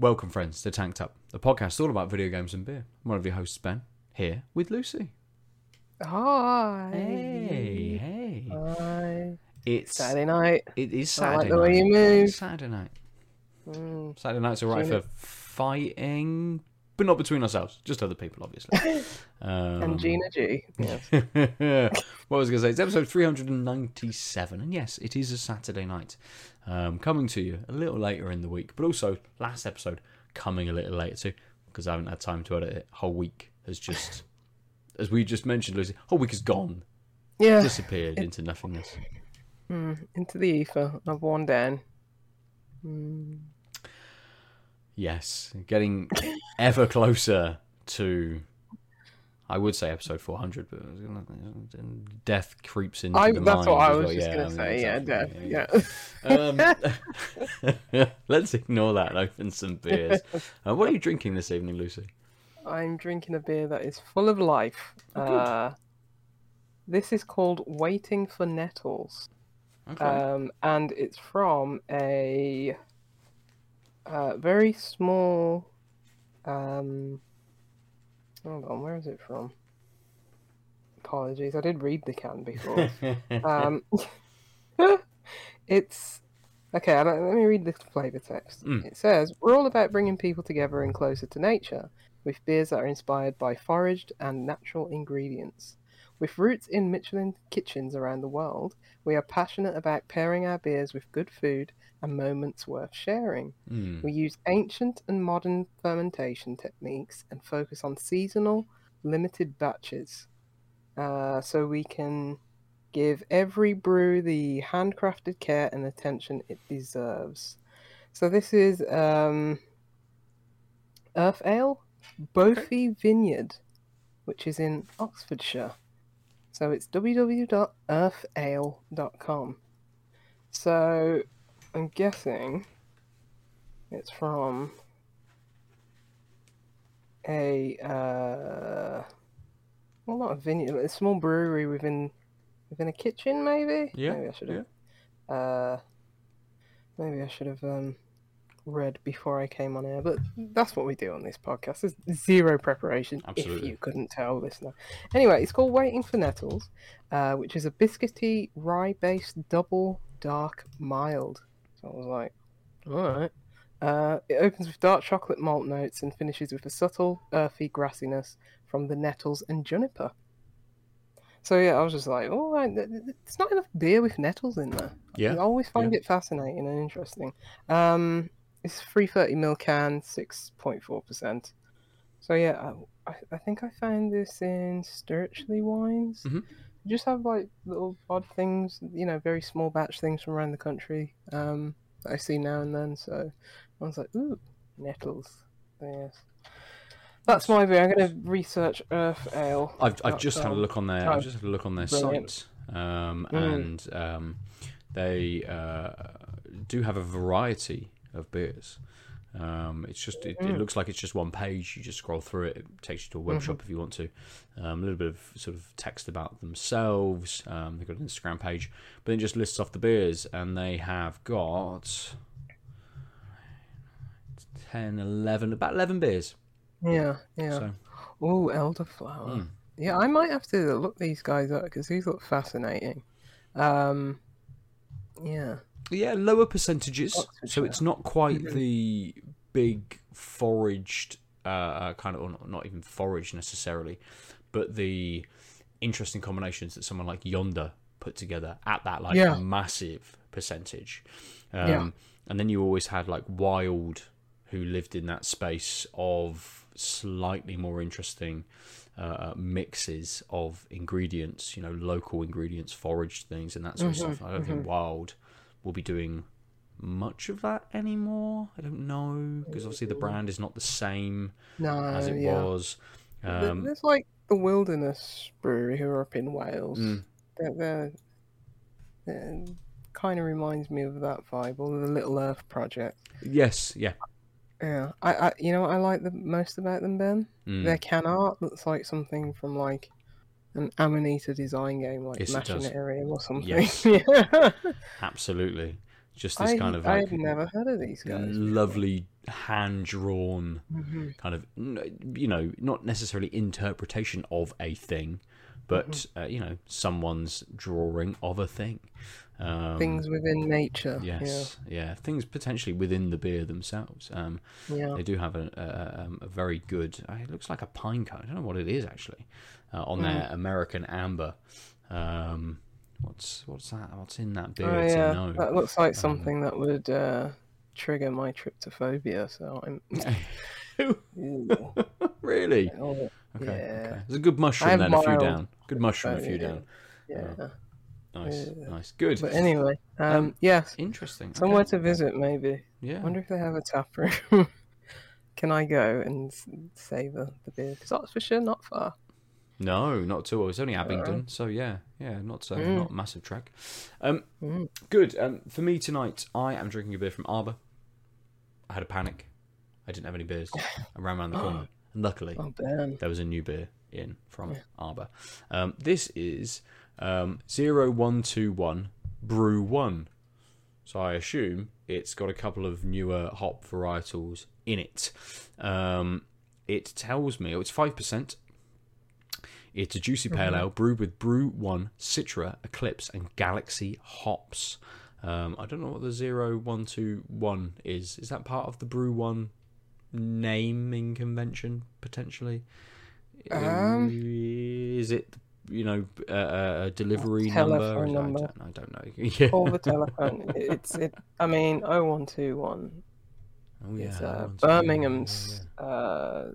Welcome, friends, to Tanked Up, the podcast all about video games and beer. I'm one of your hosts, Ben, here with Lucy. Hi. Hey. Hi. It's Saturday night. It is Saturday night. I like the way you move. Saturday night. Saturday night's all right for fighting, but not between ourselves, just other people, obviously. And Gina G. Yes. What was I going to say? It's episode 397, and yes, it is a Saturday night. Coming to you a little later in the week, but also last episode coming a little later too, because I haven't had time to edit it. Whole week has just, as we just mentioned, Lucy, whole week is gone. Yeah, disappeared into nothingness, into the ether. I've worn down. Yes, getting ever closer to, I would say episode 400, but death creeps into the mind. That's what I was just going to say, death. Let's ignore that and open some beers. What are you drinking this evening, Lucy? I'm drinking a beer that is full of life. This is called Waiting for Nettles. Okay. And it's from a very small... Hold on, where is it from? Apologies, I did read the can before. It's... Okay, let me read the flavour text. It says, "We're all about bringing people together and closer to nature, with beers that are inspired by foraged and natural ingredients. With roots in Michelin kitchens around the world, we are passionate about pairing our beers with good food and moments worth sharing. We use ancient and modern fermentation techniques and focus on seasonal, limited batches. So we can give every brew the handcrafted care and attention it deserves." So this is Earth Ale, Bofi Vineyard, which is in Oxfordshire. So it's www.earthale.com. So I'm guessing it's from a, well, not a vineyard, but a small brewery within a kitchen, maybe? Yeah. Maybe I should have, read before I came on air, but that's what we do on this podcast. There's zero preparation. Absolutely. If you couldn't tell, listener. Anyway, it's called Waiting for Nettles, which is a biscuity rye-based double dark mild. So I was like, all right. It opens with dark chocolate malt notes and finishes with a subtle earthy grassiness from the nettles and juniper. So yeah, I was just like, oh, it's not enough beer with nettles in there. Yeah, I always find it fascinating and interesting. It's 330ml can, 6.4%. So yeah, I think I found this in Stirchley Wines. You just have like little odd things, you know, very small batch things from around the country that I see now and then. So I was like, ooh, nettles. So yes. That's my view. I'm going to research Earth Ale. I've just had a look on their site, and they do have a variety of beers. It's just it looks like it's just one page. You just scroll through it. It takes you to a webshop if you want to. A little bit of sort of text about themselves. They've got an Instagram page, but it just lists off the beers, and they have got 11 beers. Yeah. So. Oh, elderflower. Yeah, I might have to look these guys up because these look fascinating. Yeah, lower percentages, so it's not quite the big foraged kind of, or not even foraged necessarily, but the interesting combinations that someone like Yonder put together at that like massive percentage. And then you always had like Wild, who lived in that space of slightly more interesting mixes of ingredients, you know, local ingredients, foraged things, and that sort of stuff. I don't think Wild will be doing much of that anymore. I don't know, because obviously the brand is not the same as it was. There's like the Wilderness Brewery who are up in Wales. They're kind of reminds me of that vibe, or the Little Earth Project. Yes, yeah. Yeah, I you know what I like the most about them, Ben? Their can art looks like something from like an Amanita Design game, like Machinarium or something. Yes. Absolutely. Just this kind of like I've never heard of these guys. Lovely hand-drawn kind of, you know, not necessarily interpretation of a thing, but you know, someone's drawing of a thing. Things within nature. Yes, yeah. Things potentially within the beer themselves. They do have a very good. It looks like a pine cone. I don't know what it is actually. On their American amber. What's that? What's in that beer? No. That looks like something that would trigger my tryptophobia. So I'm. Really? Okay. It's a good mushroom then. A few down. Good mushroom. A few down. Yeah. Nice. Good. But anyway, yes. Interesting. Somewhere to visit, maybe. Yeah. I wonder if they have a tap room. Can I go and savour the beer? Because Oxfordshire, not far. No, not at all. It's only Abingdon, so yeah, not a massive trek. Good. For me tonight, I am drinking a beer from Arbor. I had a panic. I didn't have any beers. I ran around the corner. And luckily, there was a new beer in from Arbor. This is 0121 Brew 1. So I assume it's got a couple of newer hop varietals in it. It tells me it's 5%. It's a juicy pale ale brewed with Brew 1, Citra, Eclipse, and Galaxy hops. I don't know what the 0121 is. Is that part of the Brew 1 naming convention, potentially? Is it, you know, a delivery number? I don't know. Call the telephone. It's. I mean, 0121. Oh, yeah. It's, Birmingham's. Yeah.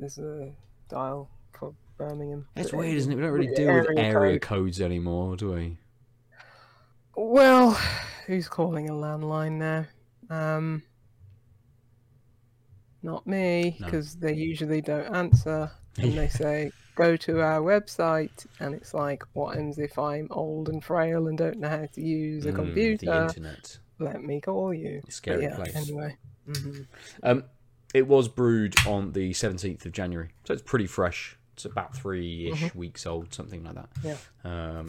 There's a dial. Birmingham. It's weird, isn't it? We don't really deal with area codes anymore, do we? Well, who's calling a landline now? Not me, because they usually don't answer, and they say, go to our website, and it's like, what happens if I'm old and frail and don't know how to use a computer? The internet. Let me call you. Scary place. Anyway. Mm-hmm. It was brewed on the 17th of January, so it's pretty fresh. It's about 3-ish weeks old, something like that. Yeah.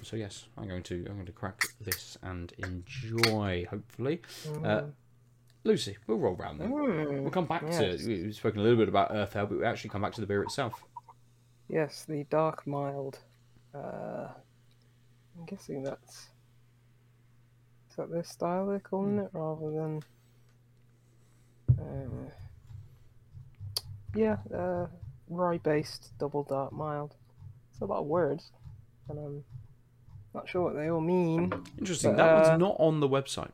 So yes, I'm going to crack this and enjoy. Hopefully, Lucy, we'll roll round then. We'll come back to. We've spoken a little bit about Earth Ale, but we actually come back to the beer itself. Yes, the dark mild. I'm guessing is that their style they're calling it, rather than. Rye-based double dark mild. It's a lot of words, and I'm not sure what they all mean. Interesting. But, that one's not on the website.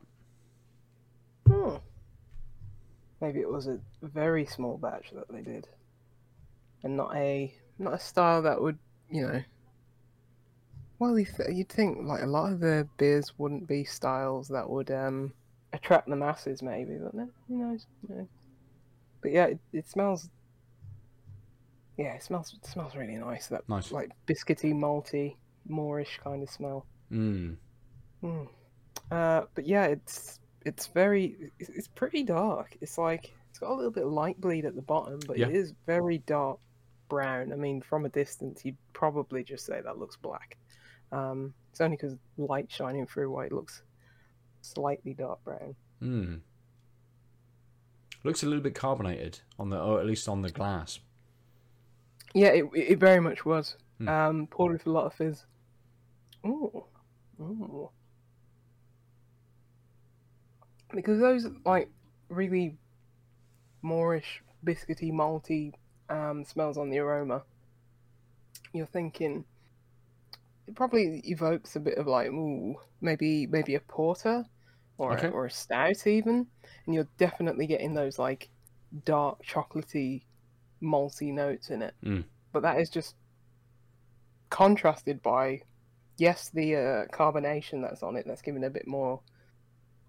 Maybe it was a very small batch that they did, and not a style that would, you know. Well, you'd think like a lot of the beers wouldn't be styles that would attract the masses, maybe, but no, who knows? No. But yeah, it smells. Yeah, it smells really nice. That nice, like biscuity, malty, moorish kind of smell. But yeah, it's very. It's pretty dark. It's like it's got a little bit of light bleed at the bottom, but it is very dark brown. I mean, from a distance, you'd probably just say that looks black. It's only because light shining through why it looks slightly dark brown. Looks a little bit carbonated or at least on the glass. Yeah, it very much was. Poured with a lot of fizz. Ooh. Because those, like, really moorish, biscuity, malty smells on the aroma, you're thinking, it probably evokes a bit of, like, maybe a porter or a stout even. And you're definitely getting those, like, dark, chocolatey, malty notes in it, but that is just contrasted by the carbonation that's on it. That's given a bit more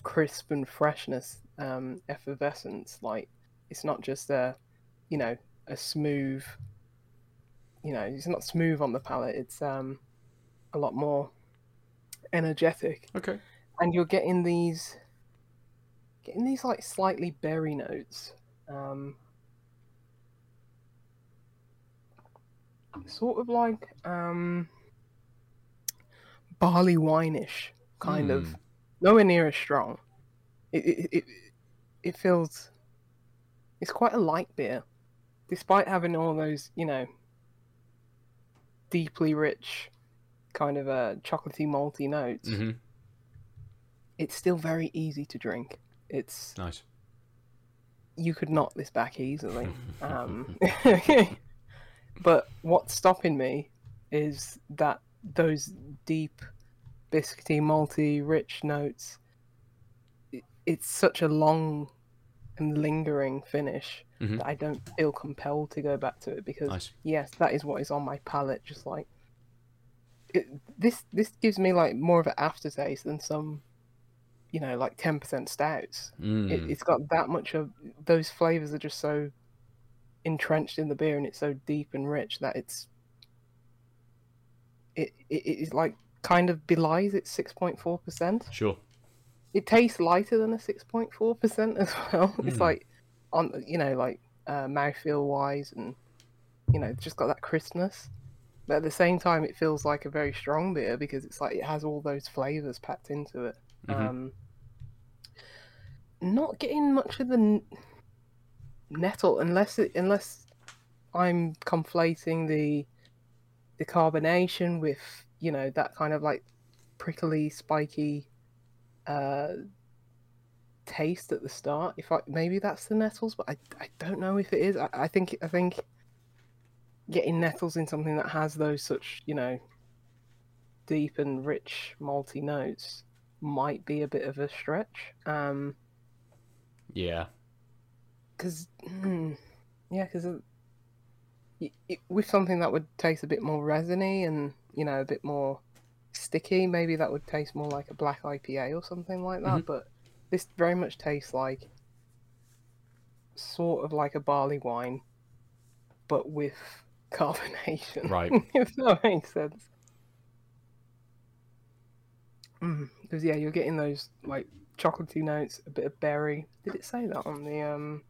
crisp and freshness, effervescence. Like it's not just it's not smooth on the palate. It's a lot more energetic. Okay, and you're getting these like slightly berry notes. Sort of like barley wine-ish kind of nowhere near as strong. It feels... It's quite a light beer, despite having all those, you know, deeply rich kind of chocolatey, malty notes. Mm-hmm. It's still very easy to drink. It's nice. You could knock this back easily. But what's stopping me is that those deep, biscuity, malty, rich notes, it's such a long and lingering finish mm-hmm. that I don't feel compelled to go back to it because, nice. Yes, that is what is on my palate. Just like this gives me like more of an aftertaste than some, you know, like 10% stouts. Mm. It's got that much of those flavors are just so entrenched in the beer, and it's so deep and rich that it is like kind of belies its 6.4%. Sure. It tastes lighter than a 6.4% as well. Mm. It's like, on you know, like mouthfeel wise, and you know, just got that crispness. But at the same time, it feels like a very strong beer because it's like it has all those flavors packed into it. Mm-hmm. Not getting much of the nettle unless I'm conflating the carbonation with, you know, that kind of like prickly, spiky taste at the start. Maybe that's the nettles, but I don't know if it is. I think getting nettles in something that has those such, you know, deep and rich malty notes might be a bit of a stretch. Yeah. Because with something that would taste a bit more resiny and, you know, a bit more sticky, maybe that would taste more like a black IPA or something like that. Mm-hmm. But this very much tastes like sort of like a barley wine, but with carbonation. Right. If that makes sense. Because yeah, you're getting those like chocolatey notes, a bit of berry. Did it say that on the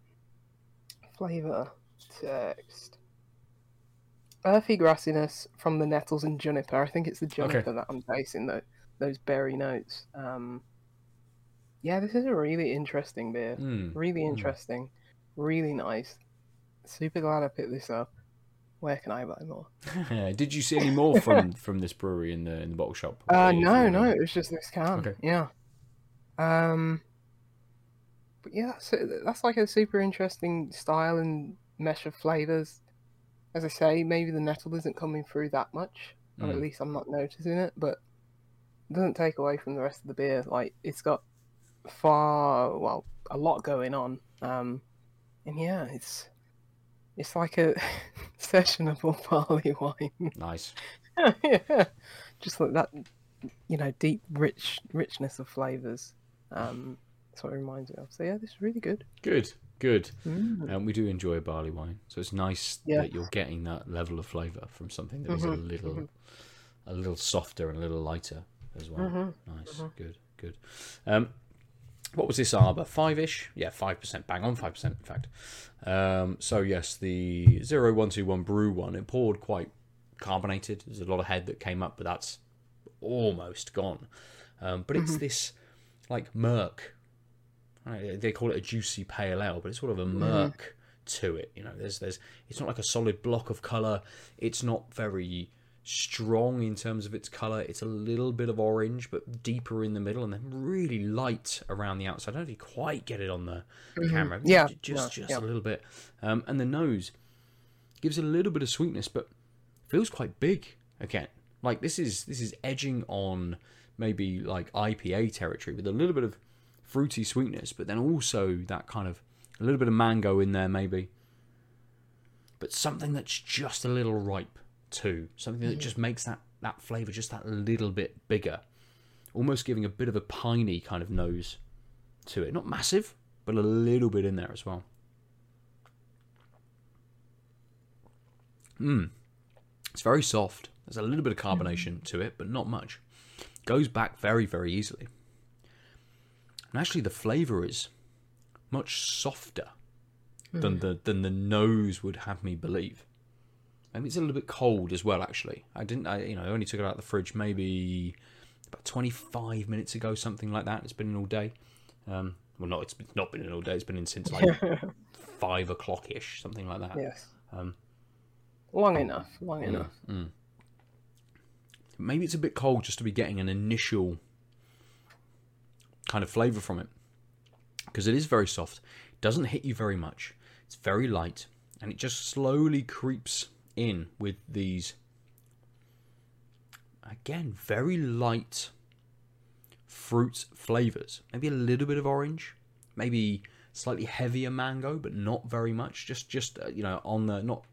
flavour text? Earthy grassiness from the nettles and juniper. I think it's the juniper that I'm tasting, those berry notes. Yeah, this is a really interesting beer. Really interesting. Really nice. Super glad I picked this up. Where can I buy more? Did you see any more from this brewery in the bottle shop? No, it was just this can. Okay. Yeah. But yeah, that's like a super interesting style and mesh of flavors. As I say, maybe the nettle isn't coming through that much, or at least I'm not noticing it. But it doesn't take away from the rest of the beer. Like it's got a lot going on. And yeah, it's like a sessionable barley wine. Nice. Yeah, just like that, you know, deep, richness of flavors. That's what it reminds me of. So yeah, this is really good. Good. And we do enjoy a barley wine, so it's nice that you're getting that level of flavor from something that is a little softer and a little lighter as well. Nice. Good. What was this Arbor? 5-ish? Yeah, 5%. Bang on 5%, in fact. So, yes, the 0121 brew one, it poured quite carbonated. There's a lot of head that came up, but that's almost gone. But it's this, like, murk. Right? They call it a juicy pale ale, but it's sort of a murk to it. You know, it's not like a solid block of colour. It's not very strong in terms of its colour. It's a little bit of orange, but deeper in the middle, and then really light around the outside. I don't really quite get it on the camera. Yeah. Just a little bit. And the nose gives it a little bit of sweetness, but feels quite big again. Like this is edging on maybe like IPA territory with a little bit of fruity sweetness, but then also that kind of a little bit of mango in there maybe. But something that's just a little ripe too, something that just makes that flavour just that little bit bigger, almost giving a bit of a piney kind of nose to it. Not massive, but a little bit in there as well. It's very soft. There's a little bit of carbonation to it, but not much. Goes back very, very easily. And actually the flavour is much softer than the nose would have me believe. It's a little bit cold as well, actually. I only took it out of the fridge maybe about 25 minutes ago, something like that. It's been an all day. Well, not it's not been an all day. It's been in since like 5 o'clock-ish, something like that. Yes. Long enough. Mm. Maybe it's a bit cold just to be getting an initial kind of flavour from it, because it is very soft. It doesn't hit you very much. It's very light, and it just slowly creeps in with these, again, very light fruit flavours. Maybe a little bit of orange, maybe slightly heavier mango, but not very much. Just you know, on the not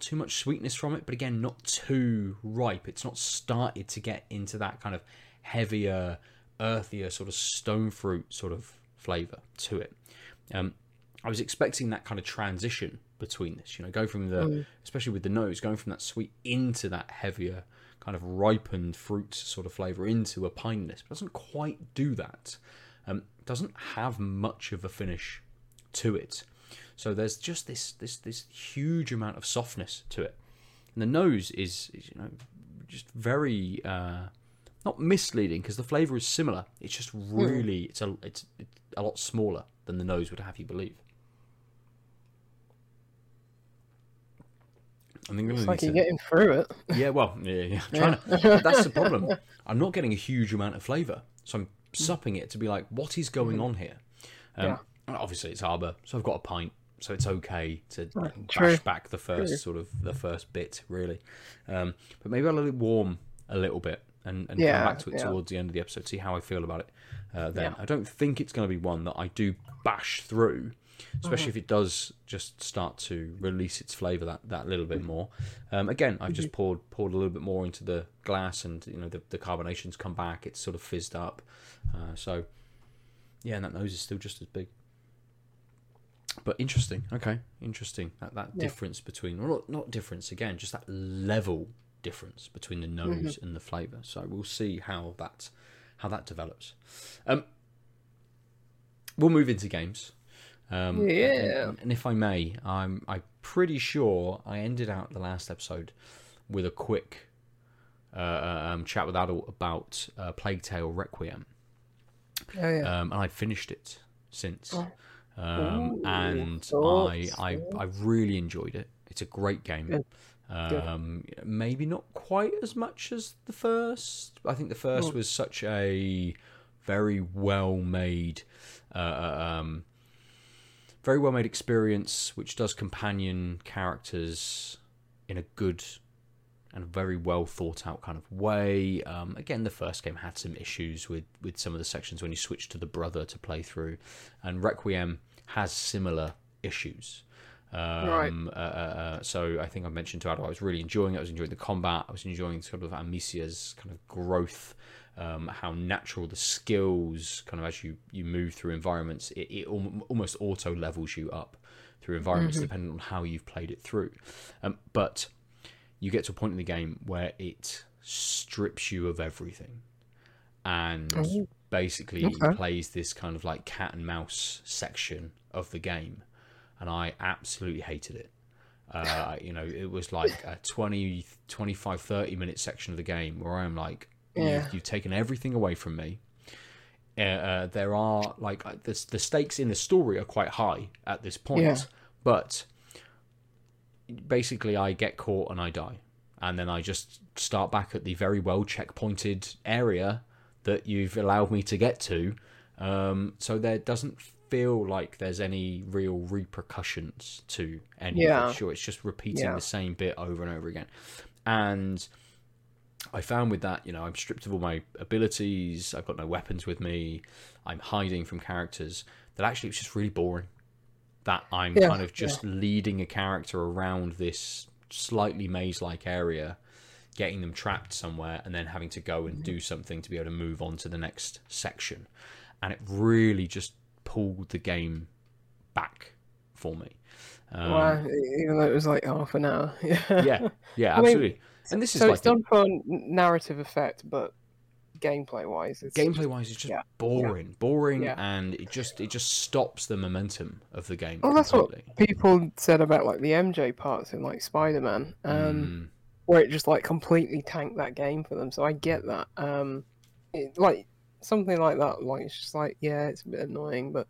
too much sweetness from it, but again, not too ripe. It's not started to get into that kind of heavier, earthier sort of stone fruit sort of flavour to it. I was expecting that kind of transition between this, you know, go from the, especially with the nose, going from that sweet into that heavier kind of ripened fruit sort of flavour into a pininess. But it doesn't quite do that. It doesn't have much of a finish to it. So there's just this huge amount of softness to it, and the nose is you know, just very not misleading, because the flavour is similar. It's just really it's a lot smaller than the nose would have you believe. I think it's like you're getting through it. Yeah, well, yeah. I'm trying to, that's the problem. I'm not getting a huge amount of flavour, so I'm supping it to be like, what is going on here? Obviously, it's Arbor, so I've got a pint, so it's okay to bash back the first sort of the first bit, really. But maybe I'll let it warm a little bit and come back to it towards the end of the episode, see how I feel about it. Then I don't think it's going to be one that I do bash through, especially if it does just start to release its flavour that little bit more. Again, I've just poured a little bit more into the glass, and you know the carbonation's come back. It's sort of fizzed up, so yeah, and that nose is still just as big. But interesting. That difference between, or not difference again, just that level difference between the nose and the flavour. So we'll see how that develops. We'll move into games. And if I may, I'm pretty sure I ended out the last episode with a quick chat with Adult about Plague Tale: Requiem. Oh, yeah. And I finished it since. Oh. I really enjoyed it. It's a great game. Good. Maybe not quite as much as the first. I think the first was such a very well made experience, which does companion characters in a good and very well thought out kind of way. Again, the first game had some issues with some of the sections when you switched to the brother to play through, and Requiem has similar issues. So I think I mentioned to Adam, I was really enjoying it. I was enjoying the combat. I was enjoying sort of Amicia's kind of growth, how natural the skills kind of as you move through environments, it almost auto levels you up through environments depending on how you've played it through. But you get to a point in the game where it strips you of everything and basically plays this kind of like cat and mouse section of the game. And I absolutely hated it. You know, it was like a 20, 25, 30 minute section of the game where I'm like, you've taken everything away from me. There are like the stakes in the story are quite high at this point, but basically I get caught and I die, and then I just start back at the very well checkpointed area that you've allowed me to get to, so there doesn't feel like there's any real repercussions to any sure, it's just repeating the same bit over and over again. And I found with that, you know, I'm stripped of all my abilities, I've got no weapons with me, I'm hiding from characters, that actually it's just really boring. That I'm kind of just leading a character around this slightly maze-like area, getting them trapped somewhere, and then having to go and do something to be able to move on to the next section. And it really just pulled the game back for me. Wow, even though it was like half an hour. Yeah, absolutely. And this is like it's done for narrative effect, but gameplay-wise, it's just boring, and it just stops the momentum of the game. Well, completely. That's what people said about like the MJ parts in like Spider-Man, where it just like completely tanked that game for them. So I get that. like something like that, like it's just like, yeah, it's a bit annoying. But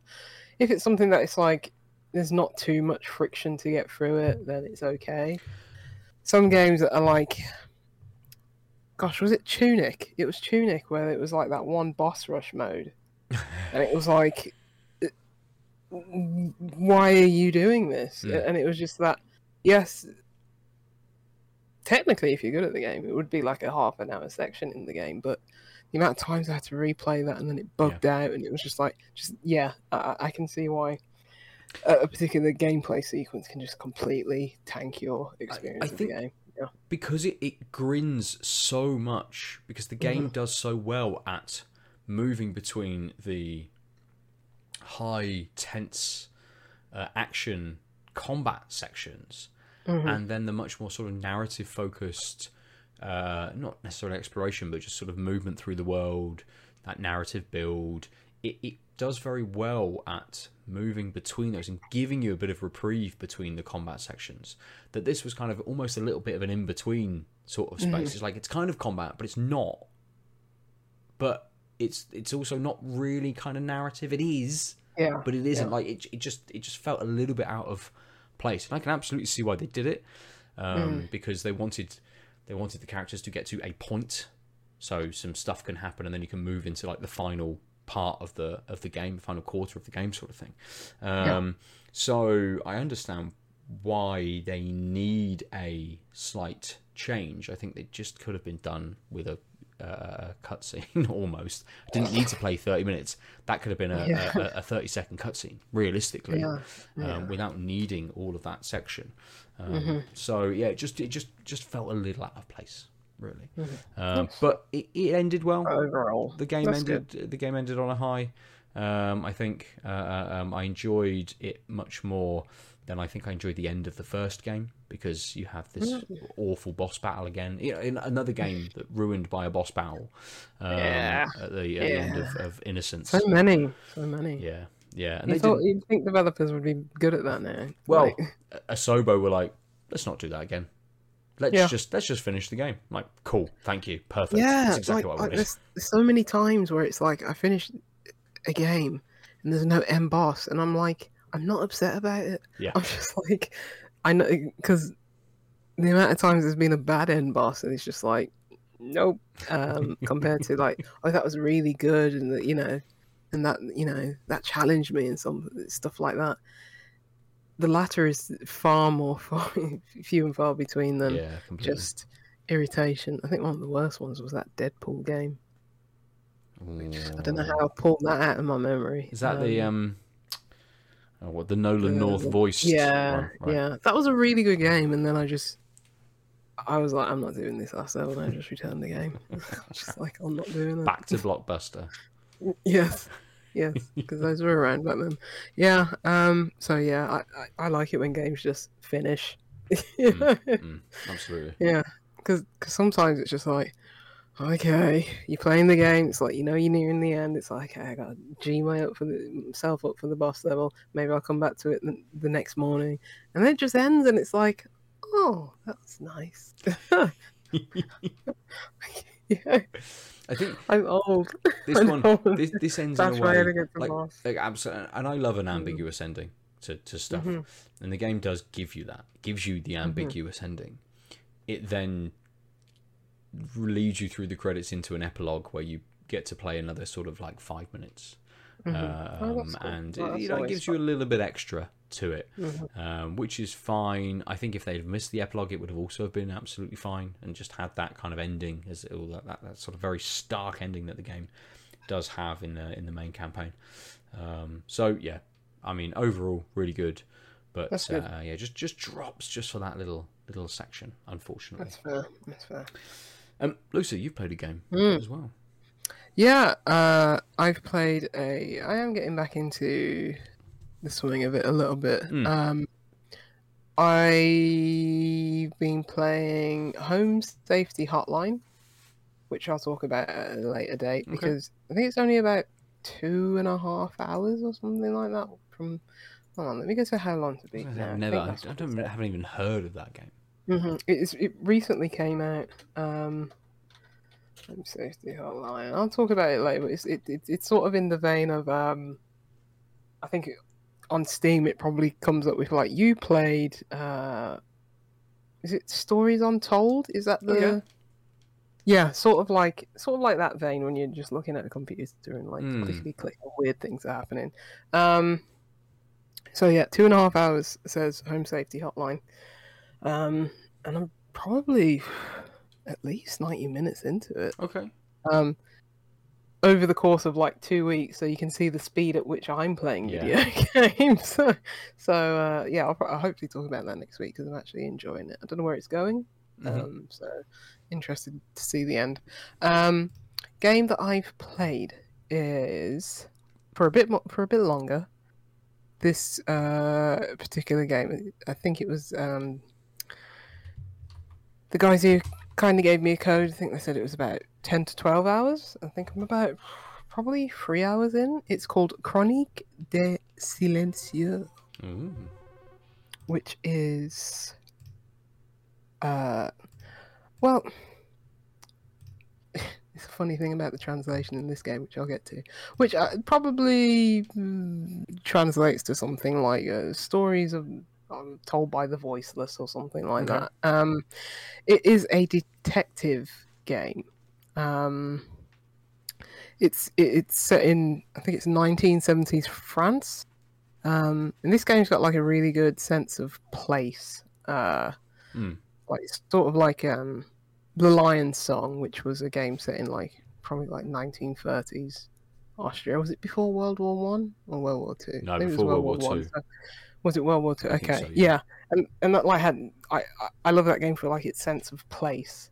if it's something that it's like there's not too much friction to get through it, then it's okay. Some games that are like, gosh, was it Tunic? It was Tunic where it was like that one boss rush mode. And it was like, why are you doing this? Yeah. And it was just that, yes, technically if you're good at the game, it would be like a half an hour section in the game, but the amount of times I had to replay that and then it bugged out, and it was just like, I can see why a particular gameplay sequence can just completely tank your experience of the game. Yeah. Because it grins so much, because the game does so well at moving between the high tense action combat sections and then the much more sort of narrative focused, not necessarily exploration, but just sort of movement through the world, that narrative build. It does very well at moving between those and giving you a bit of reprieve between the combat sections. That this was kind of almost a little bit of an in-between sort of space. It's like, it's kind of combat, but it's not. But it's also not really kind of narrative. It is, but it isn't. Like it just felt a little bit out of place. And I can absolutely see why they did it, because they wanted the characters to get to a point, so some stuff can happen, and then you can move into like the final part of the game, the final quarter of the game, sort of thing. So I understand why they need a slight change. I think it just could have been done with a cutscene almost. I didn't need to play 30 minutes. That could have been a 30-second cutscene, realistically, without needing all of that section. So yeah, it just felt a little out of place, really. But it ended well overall. The game ended on a high. I think I enjoyed it much more than I think I enjoyed the end of the first game, because you have this awful boss battle again. You know, in another game that ruined by a boss battle at the end of Innocence. So many. Yeah, yeah. And you'd think developers would be good at that now. Well, Asobo were like, let's not do that again. Let's just finish the game. I'm like, cool, thank you, perfect. Yeah, that's exactly what I wanted. There's so many times where it's like I finished a game and there's no end boss, and I'm like, I'm not upset about it. Yeah. I'm just like, I know, because the amount of times there's been a bad end boss, and it's just like, nope. Compared to like, oh, that was really good, and that, you know, and that, you know, that challenged me and some stuff like that. The latter is few and far between than just irritation. I think one of the worst ones was that Deadpool game. I don't know how I pulled that out of my memory. Is that the Nolan North voiced? Yeah, oh, right. Yeah. That was a really good game, and then I was like, I'm not doing this ourselves, and I just returned the game. Just like, I'm not doing it. Back to Blockbuster. Yes, because those were around back then. Yeah, so yeah, I like it when games just finish. Absolutely. Yeah, because sometimes it's just like, okay, you're playing the game, it's like, you know, you're nearing the end, it's like, okay, I gotta myself up for the boss level, maybe I'll come back to it the next morning, and then it just ends, and it's like, oh, that's nice. Yeah. I think I'm old. This ends in a way like absolutely, and I love an ambiguous ending to stuff, and the game does give you that. It gives you the ambiguous ending. It then leads you through the credits into an epilogue where you get to play another sort of like 5 minutes, cool. And it gives you a little bit extra to it, which is fine. I think if they'd missed the epilogue, it would have also been absolutely fine, and just had that kind of ending, as all that sort of very stark ending that the game does have in the main campaign. So yeah, I mean overall really good, but yeah, just drops just for that little section, unfortunately. That's fair. Lucy, you've played a game as well. Yeah, I've played I am getting back into the swing of it a little bit. I've been playing Home Safety Hotline, which I'll talk about at a later date, because I think it's only about 2.5 hours or something like that. From hold on, let me go to How Long to Beat. I haven't even heard of that game. It recently came out. Home Safety Hotline. I'll talk about it later, but it's sort of in the vein of I think on Steam it probably comes up with like you played is it Stories Untold? Is that the Yeah, sort of like that vein when you're just looking at a computer and like clicky click weird things are happening. So yeah, 2.5 hours says Home Safety Hotline. And I'm probably at least 90 minutes into it. Okay. Over the course of like 2 weeks, so you can see the speed at which I'm playing video games. So yeah, I'll hopefully talk about that next week because I'm actually enjoying it. I don't know where it's going. So interested to see the end. Game that I've played is for a bit longer. This particular game, I think it was the guys who kind of gave me a code. I think they said it was about 10 to 12 hours. I think I'm about probably 3 hours in. It's called Chronique des Silencieux, which is well, it's a funny thing about the translation in this game, which I'll get to, which probably translates to something like stories of told by the voiceless or something like that. It is a detective game. It's set in, I think it's 1970s France, and this game's got like a really good sense of place. Like sort of like The Lion Song, which was a game set in like probably like 1930s Austria. Was it before World War I or World War II? No, before World War II. So, was it World War II? Okay, so, yeah. And that like had I love that game for like its sense of place.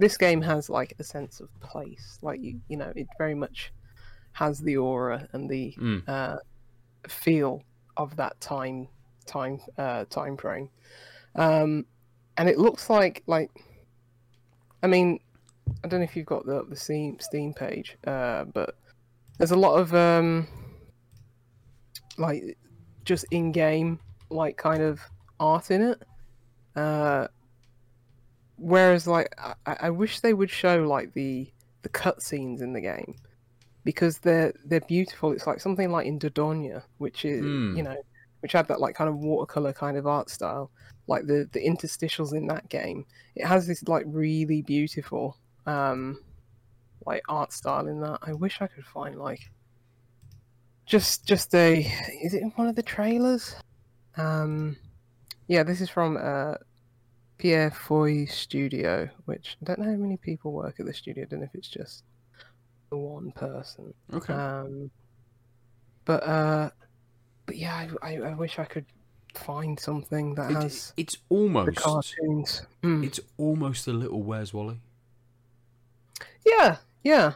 This game has like a sense of place. Like you know, it very much has the aura and the feel of that time frame. And it looks like, I mean, I don't know if you've got the Steam page, but there's a lot of like just in-game like kind of art in it. Whereas like I wish they would show like the cutscenes in the game because they're beautiful. It's like something like in Dodonia, which is you know, which had that like kind of watercolor kind of art style. Like the interstitials in that game, it has this like really beautiful like art style in that. I wish I could find like just a, is it in one of the trailers? Yeah, this is from Pierre Foy's studio, which I don't know how many people work at the studio. I don't know if it's just the one person. Okay. But yeah, I wish I could find something that has it's almost the cartoons. It's almost a little Where's Wally. Yeah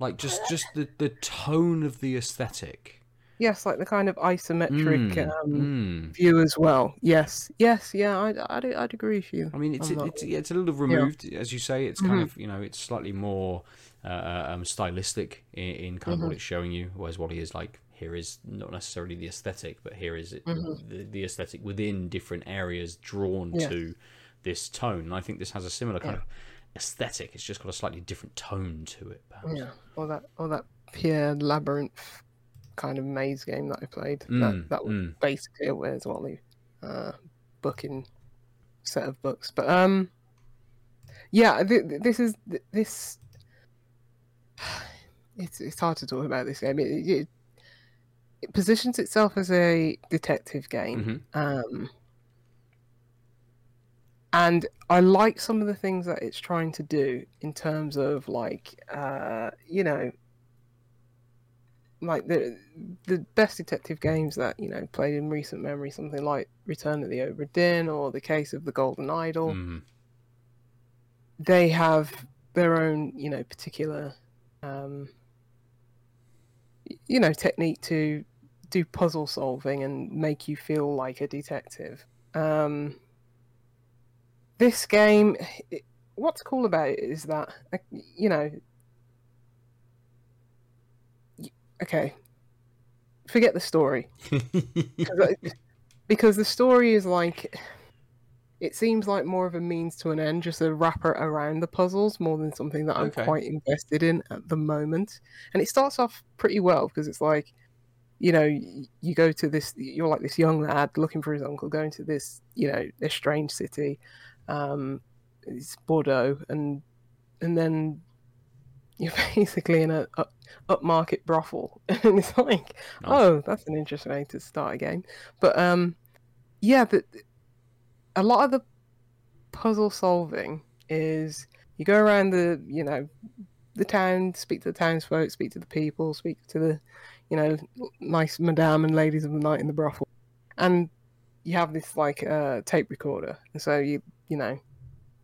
Like just the tone of the aesthetic. Yes, like the kind of isometric view as well. Yes yeah, I'd agree with you. I mean it's a little removed, as you say. It's kind of, you know, it's slightly more stylistic in kind of what it's showing you. Where's Wally is like, here is not necessarily the aesthetic, but here is it, the aesthetic within different areas drawn to this tone. And I think this has a similar kind of aesthetic. It's just got a slightly different tone to it, perhaps. Yeah, or that Pierre Labyrinth kind of maze game that I played. That was basically a Where's Wally set of books. But yeah, this is it's hard to talk about this game. It positions itself as a detective game. And I like some of the things that it's trying to do in terms of like, you know, like the best detective games that, you know, played in recent memory, something like Return of the Obra Dinn or The Case of the Golden Idol. They have their own, you know, particular, you know, technique to do puzzle solving and make you feel like a detective. This game, what's cool about it is that, you know, okay, forget the story. Because the story is like, it seems like more of a means to an end, just a wrapper around the puzzles more than something that I'm quite invested in at the moment. And it starts off pretty well because it's like, you know, you go to this, you're like this young lad looking for his uncle, going to this, you know, this strange city, it's Bordeaux, and then you're basically in a upmarket brothel, and it's like, nice. Oh, that's an interesting way to start a game. But yeah, but a lot of the puzzle solving is you go around the, you know, the town, speak to the townsfolk, speak to the people, speak to the, you know, nice madame and ladies of the night in the brothel, and you have this like tape recorder, and so you know,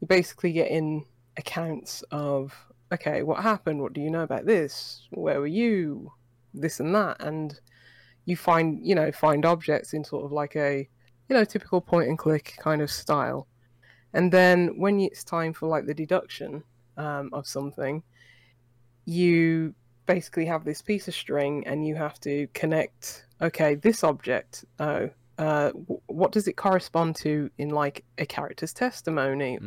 you basically get in accounts of, okay, what happened, what do you know about this, where were you, this and that, and you find objects in sort of like a, you know, typical point and click kind of style. And then when it's time for like the deduction of something, you basically have this piece of string and you have to connect, okay, this object, what does it correspond to in like a character's testimony,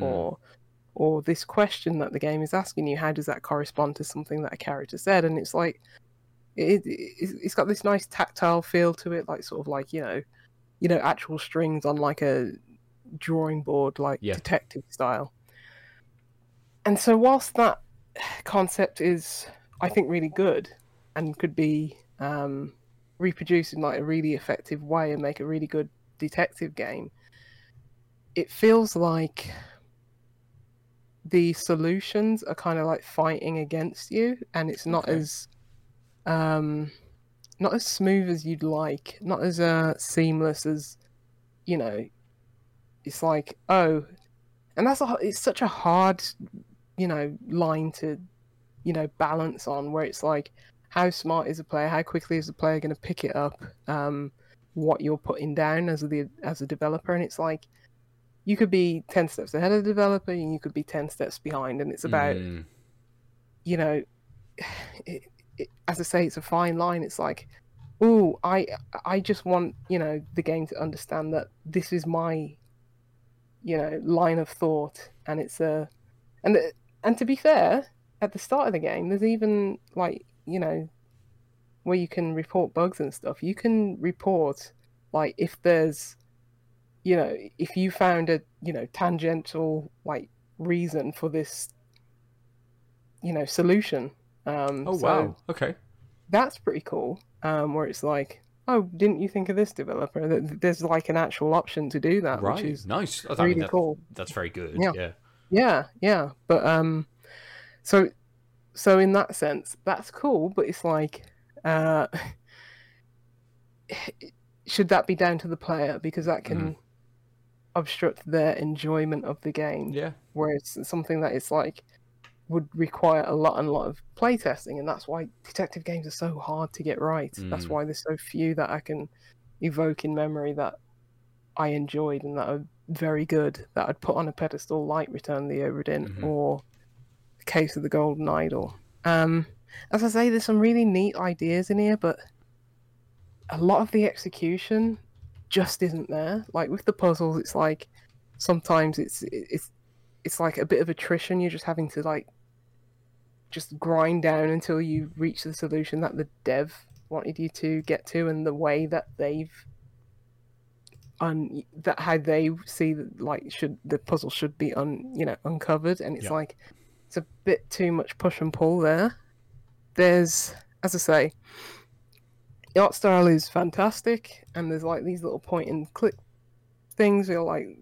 or this question that the game is asking you, how does that correspond to something that a character said? And it's like it's got this nice tactile feel to it, like sort of like, you know, actual strings on like a drawing board, like detective style. And so whilst that concept is, I think, really good and could be reproduced in like a really effective way and make a really good detective game, it feels like the solutions are kind of like fighting against you, and it's not as not as smooth as you'd like, not as seamless as, you know, it's like, oh, and it's such a hard, you know, line to, you know, balance on, where it's like, how smart is the player, how quickly is the player going to pick it up, what you're putting down as a developer. And it's like, you could be 10 steps ahead of the developer and you could be 10 steps behind, and it's about you know, as I say, it's a fine line. It's like, oh, I just want, you know, the game to understand that this is my, you know, line of thought. And it's and to be fair, at the start of the game, there's even like, you know, where you can report bugs and stuff. You can report like if there's, you know, if you found a, you know, tangential like reason for this, you know, solution. Okay, that's pretty cool. Where it's like, oh, didn't you think of this, developer? There's like an actual option to do that, right? Which is nice. Cool. That's very good. Yeah. But so in that sense, that's cool. But it's like, should that be down to the player, because that can obstruct their enjoyment of the game? Yeah. Whereas something that is like would require a lot of playtesting, and that's why detective games are so hard to get right. That's why there's so few that I can evoke in memory that I enjoyed and that are very good, that I'd put on a pedestal, like Return of the Obra Dinn or The Case of the Golden Idol. As I say, there's some really neat ideas in here, but a lot of the execution just isn't there. Like with the puzzles, it's like sometimes it's like a bit of attrition. You're just having to like just grind down until you reach the solution that the dev wanted you to get to, and the way that how they see that, like, the puzzle should be uncovered. And it's like, it's a bit too much push and pull there. There's, as I say, the art style is fantastic, and there's like these little point and click things. You're like,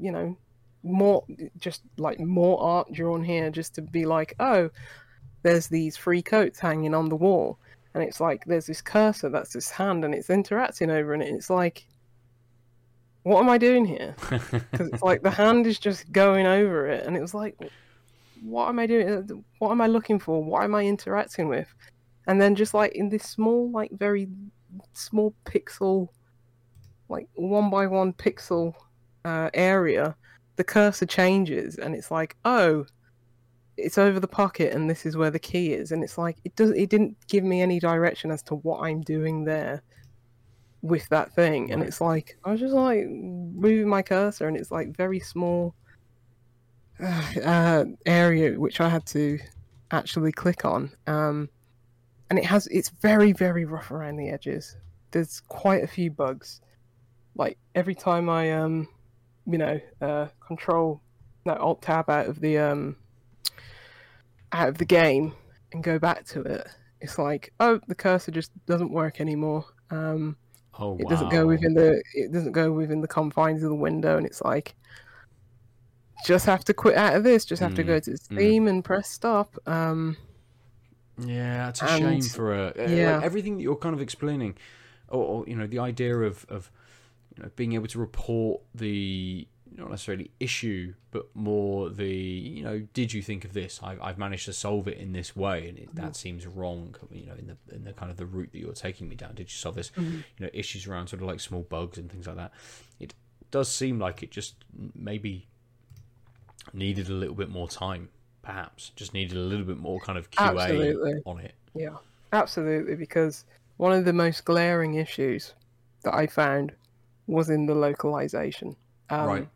you know, more art drawn here just to be like, oh, there's these free coats hanging on the wall, and it's like there's this cursor that's this hand and it's interacting over it, and it's like, what am I doing here? Because it's like the hand is just going over it, and it was like, what am I doing, what am I looking for, what am I interacting with? And then just like in this small, like very small pixel, like 1x1 pixel area, the cursor changes, and it's like, oh, it's over the pocket, and this is where the key is. And it's like, it didn't give me any direction as to what I'm doing there. with that thing, and it's like I was just like moving my cursor, and it's like very small area which I had to actually click on, and it's very, very rough around the edges. There's quite a few bugs. Like every time I alt tab out of the game and go back to it, it's like, oh, the cursor just doesn't work anymore. It doesn't go within the confines of the window, and it's like, just have to quit out of this. Just have to go to Steam and press stop. Yeah, that's a shame for like everything that you're kind of explaining, or you know, the idea of you know, being able to report the not necessarily issue, but more the you know, did you think of this? I've managed to solve it in this way, and that seems wrong. You know, in the kind of the route that you're taking me down. Did you solve this? You know, issues around sort of like small bugs and things like that. It does seem like it just maybe needed a little bit more time, perhaps. Just needed a little bit more kind of QA on it. Yeah, absolutely. Because one of the most glaring issues that I found was in the localization. Right.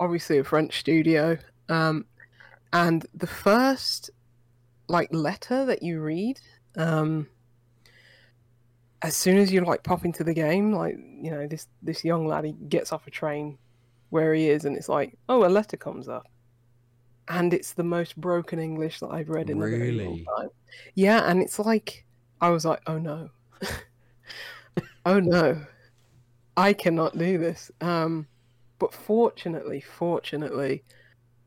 Obviously a French studio. And the first like letter that you read, as soon as you like pop into the game, like, you know, this young lad, he gets off a train where he is, and it's like, oh, a letter comes up, and it's the most broken English that I've read in a very long time. Yeah, and it's like, I was like, oh no, oh no, I cannot do this. But fortunately,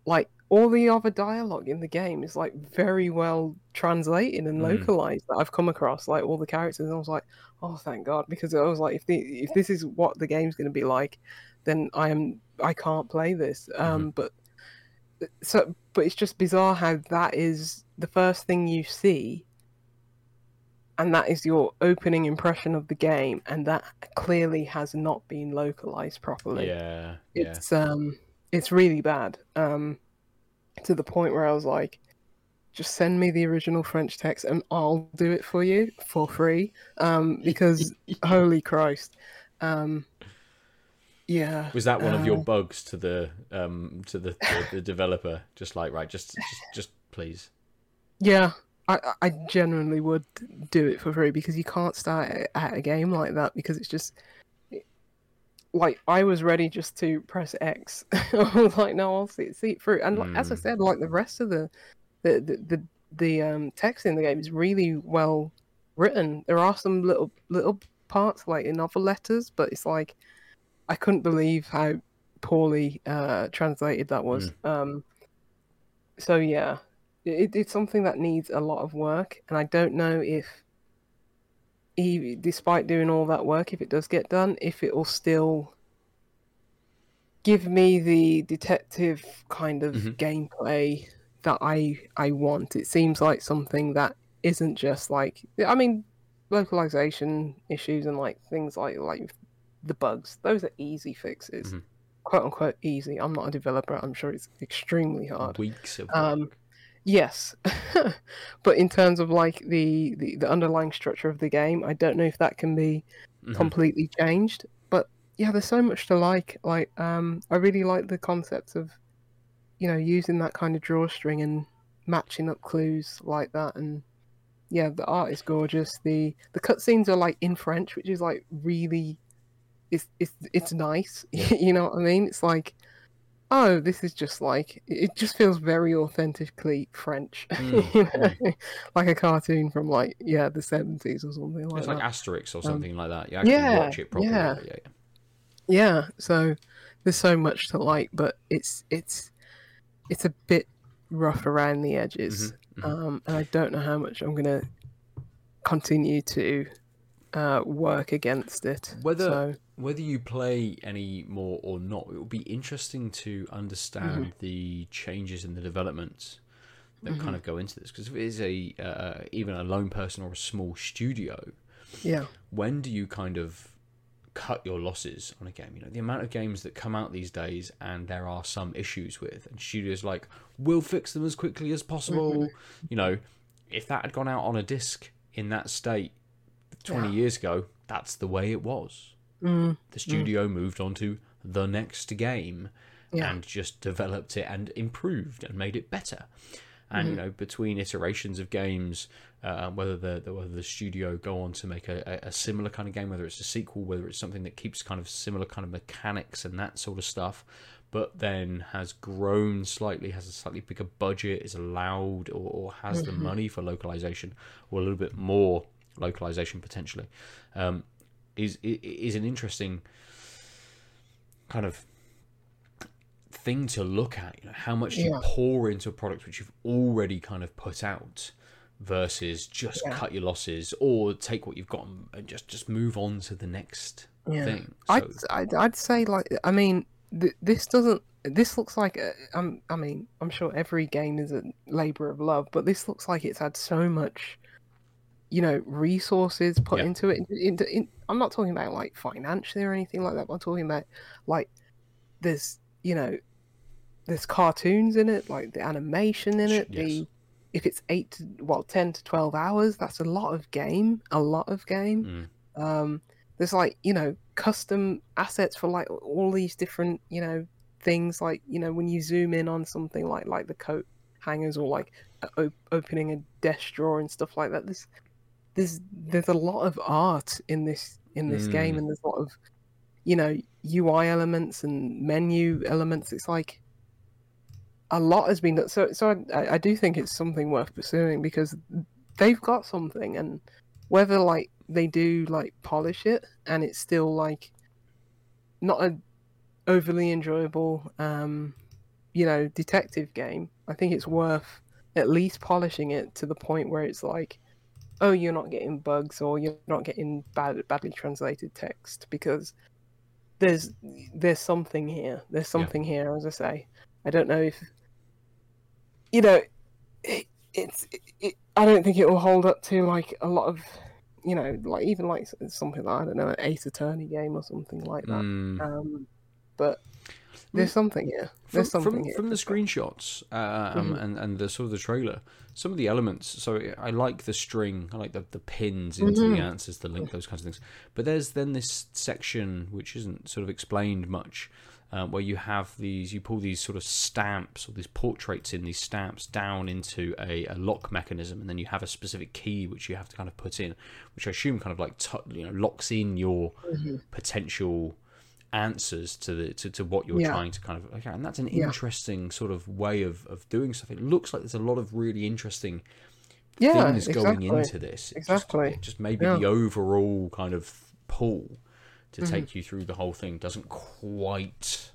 like all the other dialogue in the game is like very well translated and localized that I've come across, like all the characters. And I was like, oh, thank God, because I was like, if this is what the game's going to be like, then I can't play this. But it's just bizarre how that is the first thing you see, and that is your opening impression of the game, and that clearly has not been localized properly. Yeah, it's really bad. To the point where I was like, just send me the original French text and I'll do it for you for free. Because holy Christ. Yeah. Was that one of your bugs to the developer? Just like, right, just please. Yeah, I genuinely would do it for free, because you can't start at a game like that, because it's just like I was ready just to press X. I was like, no, I'll see it through. And as I said, like the rest of the text in the game is really well written. There are some little parts like in other letters, but it's like, I couldn't believe how poorly translated that was. So yeah, it's something that needs a lot of work, and I don't know if, despite doing all that work, if it does get done, if it will still give me the detective kind of gameplay that I want. It seems like something that isn't just like, I mean, localization issues and like things like the bugs, those are easy fixes, quote unquote easy. I'm not a developer, I'm sure it's extremely hard. Weeks of work. Yes. But in terms of like the underlying structure of the game, I don't know if that can be completely changed. But yeah, there's so much to like. Like I really like the concept of, you know, using that kind of drawstring and matching up clues like that. And yeah, the art is gorgeous. The cutscenes are like in French, which is like really, it's nice. You know what I mean? It's like, oh, this is just like, it just feels very authentically French. You know? Like a cartoon from like, yeah, the 70s or something like that. It's like Asterix or something like that. You actually watch it properly. Yeah. Yeah, so there's so much to like, but it's a bit rough around the edges. And I don't know how much I'm going to continue to work against it. Whether you play any more or not, it will be interesting to understand the changes in the developments that kind of go into this. Because if it is even a lone person or a small studio, when do you kind of cut your losses on a game? You know, the amount of games that come out these days and there are some issues with, and studios like, we'll fix them as quickly as possible. You know, if that had gone out on a disc in that state 20 years ago, that's the way it was. The studio moved on to the next game and just developed it and improved and made it better. And you know, between iterations of games, whether the studio go on to make a similar kind of game, whether it's a sequel, whether it's something that keeps kind of similar kind of mechanics and that sort of stuff, but then has grown slightly, has a slightly bigger budget, is allowed or has the money for localization or a little bit more localization potentially, is an interesting kind of thing to look at. You know, how much do you pour into a product which you've already kind of put out versus just cut your losses or take what you've got and just move on to the next thing. So, I'd say, like, I mean, this looks like I mean, I'm sure every game is a labor of love, but this looks like it's had so much, you know, resources put into it. I'm not talking about like financially or anything like that, but I'm talking about like there's cartoons in it, like the animation in it. If it's 10 to 12 hours, that's a lot of game. There's like, you know, custom assets for like all these different, you know, things, like, you know, when you zoom in on something like the coat hangers or like opening a desk drawer and stuff like that. There's a lot of art in this game, and there's a lot of, you know, UI elements and menu elements. It's like a lot has been done. So I do think it's something worth pursuing because they've got something, and whether like they do like polish it and it's still like not an overly enjoyable, you know, detective game, I think it's worth at least polishing it to the point where it's like, oh, you're not getting bugs or you're not getting badly translated text, because there's something here. There's something here, as I say. I don't know if, you know, I don't think it will hold up to like a lot of, you know, like even like something like, I don't know, an Ace Attorney game or something like that. But there's something here. There's something here. From the screenshots and the sort of the trailer, some of the elements. So I like the string. I like the pins into the answers, the link, those kinds of things. But there's then this section which isn't sort of explained much, where you have these, you pull these sort of stamps or these portraits in these stamps down into a lock mechanism, and then you have a specific key which you have to kind of put in, which I assume kind of like locks in your potential answers to the to what you're trying to kind of and that's an interesting sort of way of doing stuff. It looks like there's a lot of really interesting things going into this. It just maybe the overall kind of pull to take you through the whole thing doesn't quite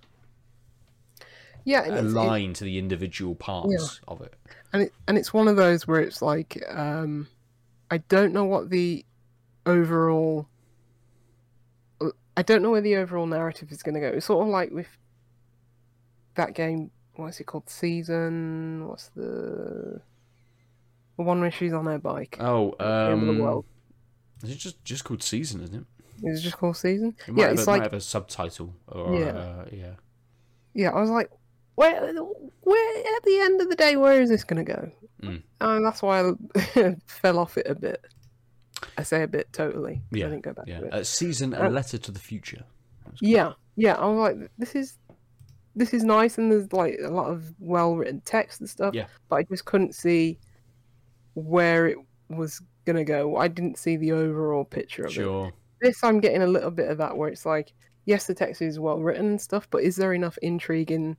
align to the individual parts of it. And it's one of those where it's like, I don't know where the overall narrative is going to go. It's sort of like with that game, what's it called? Season? What's the one where she's on her bike? Oh, the world. Is it just called Season, isn't it? Is it just called Season? It might have a subtitle. Or, yeah, I was like, where at the end of the day, where is this going to go? And that's why I fell off it a bit. I say a bit, totally. Yeah, I didn't go back to it. Season, A Letter to the Future. Cool. Yeah. I was like, this is nice, and there's like a lot of well-written text and stuff. Yeah. But I just couldn't see where it was gonna go. I didn't see the overall picture of it. This, I'm getting a little bit of that, where it's like, yes, the text is well-written and stuff, but is there enough intrigue in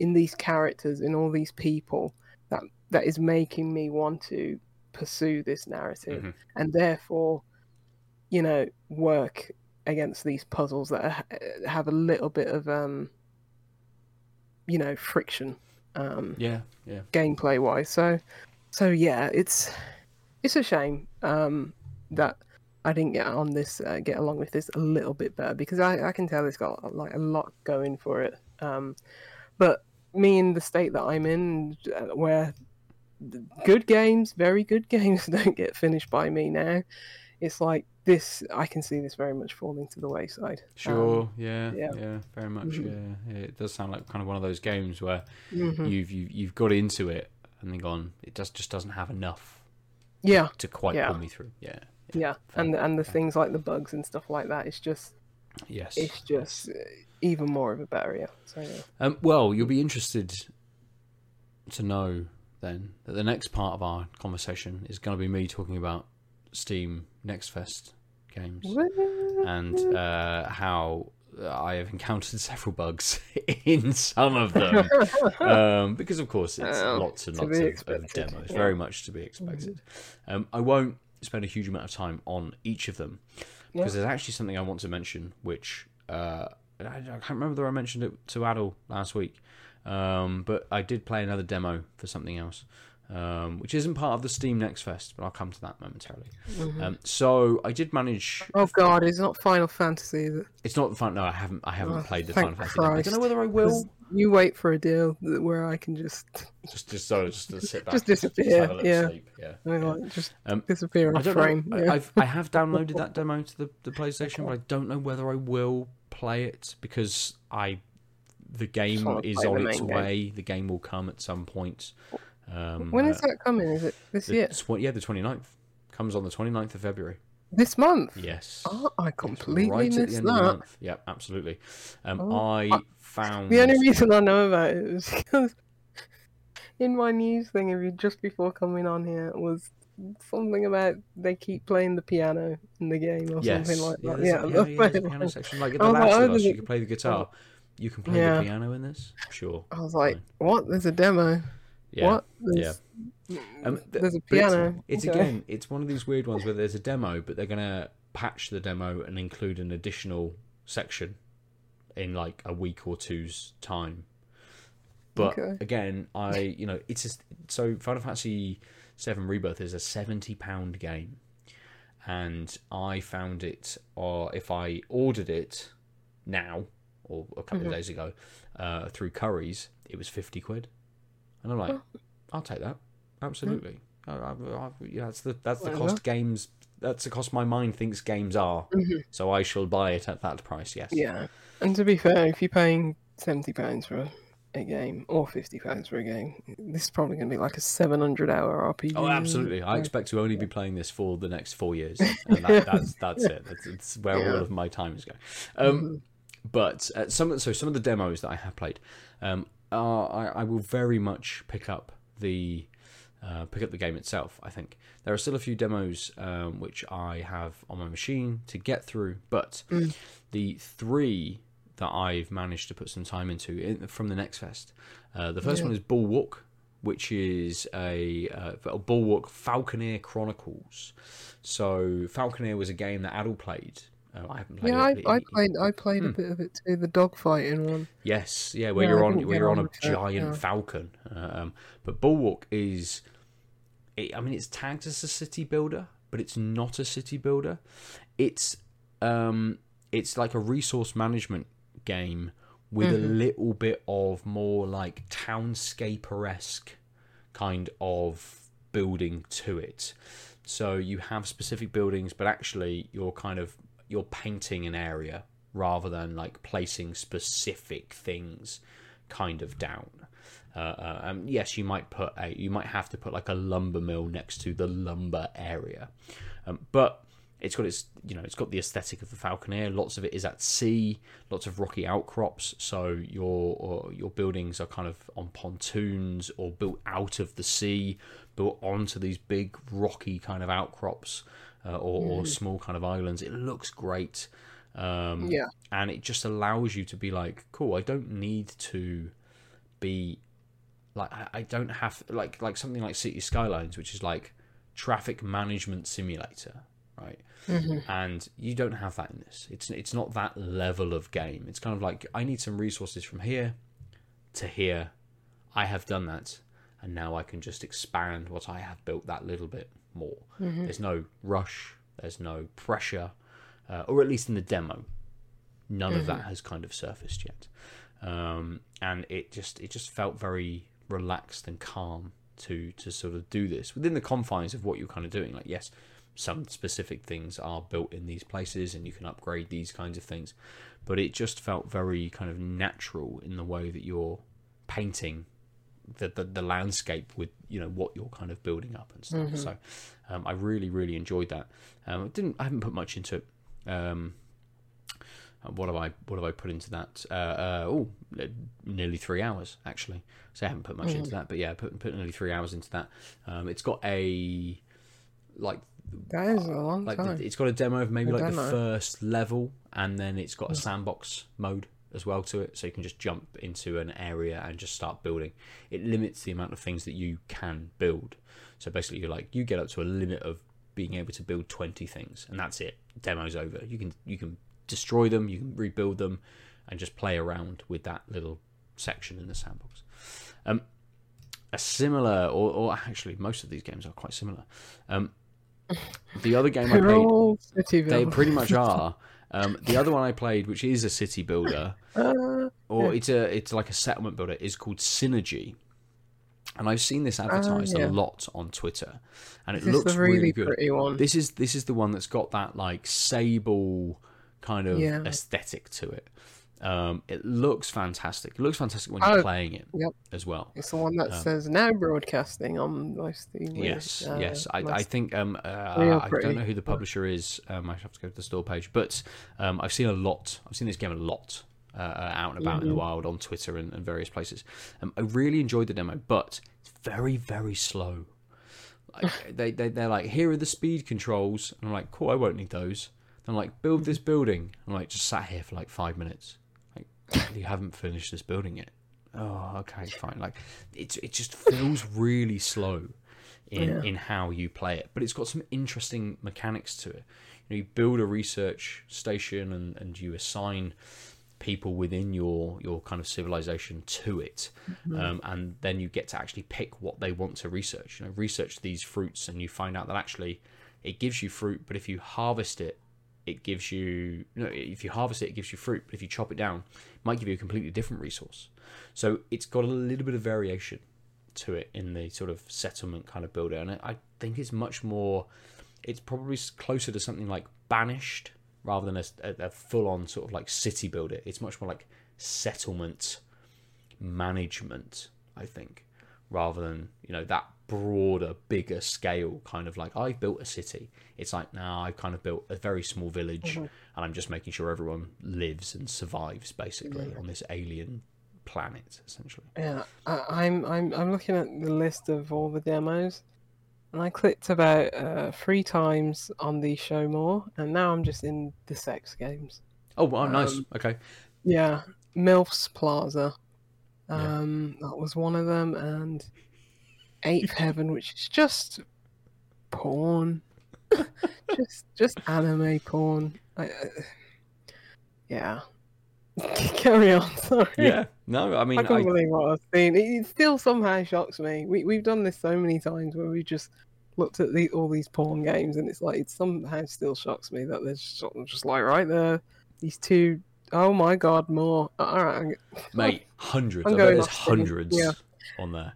these characters, in all these people, that is making me want to pursue this narrative and therefore, you know, work against these puzzles that have a little bit of you know, friction gameplay wise, so yeah, it's a shame that I didn't get along with this a little bit better, because I can tell it's got like a lot going for it, but me in the state that I'm in, where good games, very good games, don't get finished by me now. It's like this, I can see this very much falling to the wayside. Sure, yeah, very much. Yeah, it does sound like kind of one of those games where you've got into it and then gone, it just doesn't have enough to quite pull me through. Yeah, Yeah, and the things like the bugs and stuff like that, it's just it's just even more of a barrier. So yeah. Well, you'll be interested to know then that the next part of our conversation is going to be me talking about Steam Next Fest games and how I have encountered several bugs in some of them because, of course, it's lots and lots of demos, very much to be expected. I won't spend a huge amount of time on each of them because there's actually something I want to mention, which I can't remember whether I mentioned it to Adel last week, but I did play another demo for something else, which isn't part of the Steam Next Fest, but I'll come to that momentarily. Mm-hmm. So I did manage. Oh God, it's not Final Fantasy, is it? It's not Final. No, I haven't played the Final Fantasy. I don't know whether I will. You wait for a deal where I can just sit back, just disappear, just sleep. Disappear in a frame. Yeah. I have downloaded that demo to the PlayStation, but I don't know whether I will play it because the game is on its way. The game will come at some point. When is that coming? Is it this year? The 29th. Comes on the 29th of February. This month? Yes. Oh, I completely missed that. Yeah, absolutely. I found... The only reason I know about it was because in my news thing, just before coming on here, was something about they keep playing the piano in the game or something like that. Yeah, the piano section. Like in The Last of Us, you can play the guitar. You can play the piano in this? Sure. I was like, what? There's a demo. Yeah. What? There's a piano. It's one of these weird ones where there's a demo, but they're going to patch the demo and include an additional section in like a week or two's time. But again, so Final Fantasy VII Rebirth is a £70 game, and I found it, or if I ordered it now or a couple of days ago through Currys, it was £50. And I'm like, I'll take that. Absolutely. That's the cost games. That's the cost my mind thinks games are. Mm-hmm. So I shall buy it at that price. Yes. Yeah. And to be fair, if you're paying £70 for a game or £50 for a game, this is probably going to be like a 700-hour RPG. Oh, absolutely. I expect to only be playing this for the next 4 years. And that's it. That's where all of my time is going. But some of the demos that I have played. I will very much pick up the game itself. I think there are still a few demos which I have on my machine to get through, but the three that I've managed to put some time into from the Next Fest. The first one is Bulwark, which is a Bulwark Falconeer Chronicles. So Falconeer was a game that Adel played. I haven't played it. Yeah, I played a bit of it too, the dogfighting one. Yes, yeah, where you're on a giant falcon. But Bulwark is, it's tagged as a city builder, but it's not a city builder. It's like a resource management game with a little bit of more like townscaper-esque kind of building to it. So you have specific buildings, but actually you're kind of you're painting an area rather than like placing specific things kind of down. Yes, you might have to put like a lumber mill next to the lumber area, but it's got the aesthetic of the Falconeer. Lots of it is at sea, lots of rocky outcrops. So your buildings are kind of on pontoons or built out of the sea, built onto these big rocky kind of outcrops. Or small kind of islands. It looks great, and it just allows you to be like, cool. I don't need to be like I don't have like something like City Skylines, which is like traffic management simulator, right? Mm-hmm. And you don't have that in this. It's not that level of game. It's kind of like I need some resources from here to here. I have done that, and now I can just expand what I have built that little bit more. Mm-hmm. There's no rush, there's no pressure, or at least in the demo none of that has kind of surfaced yet, and it just felt very relaxed and calm to sort of do this within the confines of what you're kind of doing. Like, yes, some specific things are built in these places and you can upgrade these kinds of things, but it just felt very kind of natural in the way that you're painting the landscape with, you know, what you're kind of building up and stuff. Mm-hmm. So I really enjoyed that. I haven't put much into it. What have I put into that? Nearly 3 hours actually. So I haven't put much into that, but yeah, I put nearly 3 hours into that. It's got a that is a long time. It's got a demo of maybe the first level, and then it's got a sandbox mode as well to it, so you can just jump into an area and just start building. It limits the amount of things that you can build. So basically, you get up to a limit of being able to build 20 things, and that's it. Demo's over. You can destroy them, you can rebuild them, and just play around with that little section in the sandbox. A similar, or actually most of these games are quite similar. The other game I played, city they pretty much are. The other one I played, which is a city builder, it's like a settlement builder, is called Synergy. And I've seen this advertised a lot on Twitter, and it looks really good. Pretty one. This is the one that's got that sable kind of aesthetic to it. It looks fantastic. It looks fantastic when you're playing it as well. It's the one that says now broadcasting on nice thing. Yes. I think I don't know who the publisher is. I have to go to the store page, but I've seen a lot. I've seen this game a lot out and about in the wild on Twitter and various places. I really enjoyed the demo, but it's very, very slow. They're like, here are the speed controls, and I'm like, cool, I won't need those. I'm like, build this building. I'm like, just sat here for 5 minutes. You haven't finished this building yet. Oh, okay, fine. It just feels really slow in how you play it. But it's got some interesting mechanics to it. You build a research station and you assign people within your kind of civilization to it, and then you get to actually pick what they want to research. Research these fruits, and you find out that actually it gives you fruit, but if you harvest it, it gives you fruit, but if you chop it down, it might give you a completely different resource. So it's got a little bit of variation to it in the sort of settlement kind of builder, and I think it's much more, it's probably closer to something like Banished rather than a full-on sort of city builder. It's much more like settlement management, I think, rather than that broader, bigger scale kind of I've built a city. It's I've kind of built a very small village, and I'm just making sure everyone lives and survives basically on this alien planet essentially. Yeah, I'm looking at the list of all the demos, and I clicked about 3 times on the show more, and now I'm just in the sex games. Oh wow, nice. Okay. Yeah, MILF's Plaza. That was one of them, and Eighth Heaven, which is just porn, just anime porn. Carry on. Sorry. Yeah. No, I mean, I can't believe what I've seen. It still somehow shocks me. We've done this so many times where we just looked at all these porn games, and it somehow still shocks me that there's just right there these two. Oh my god, more. All right, mate, hundreds. There's hundreds on there.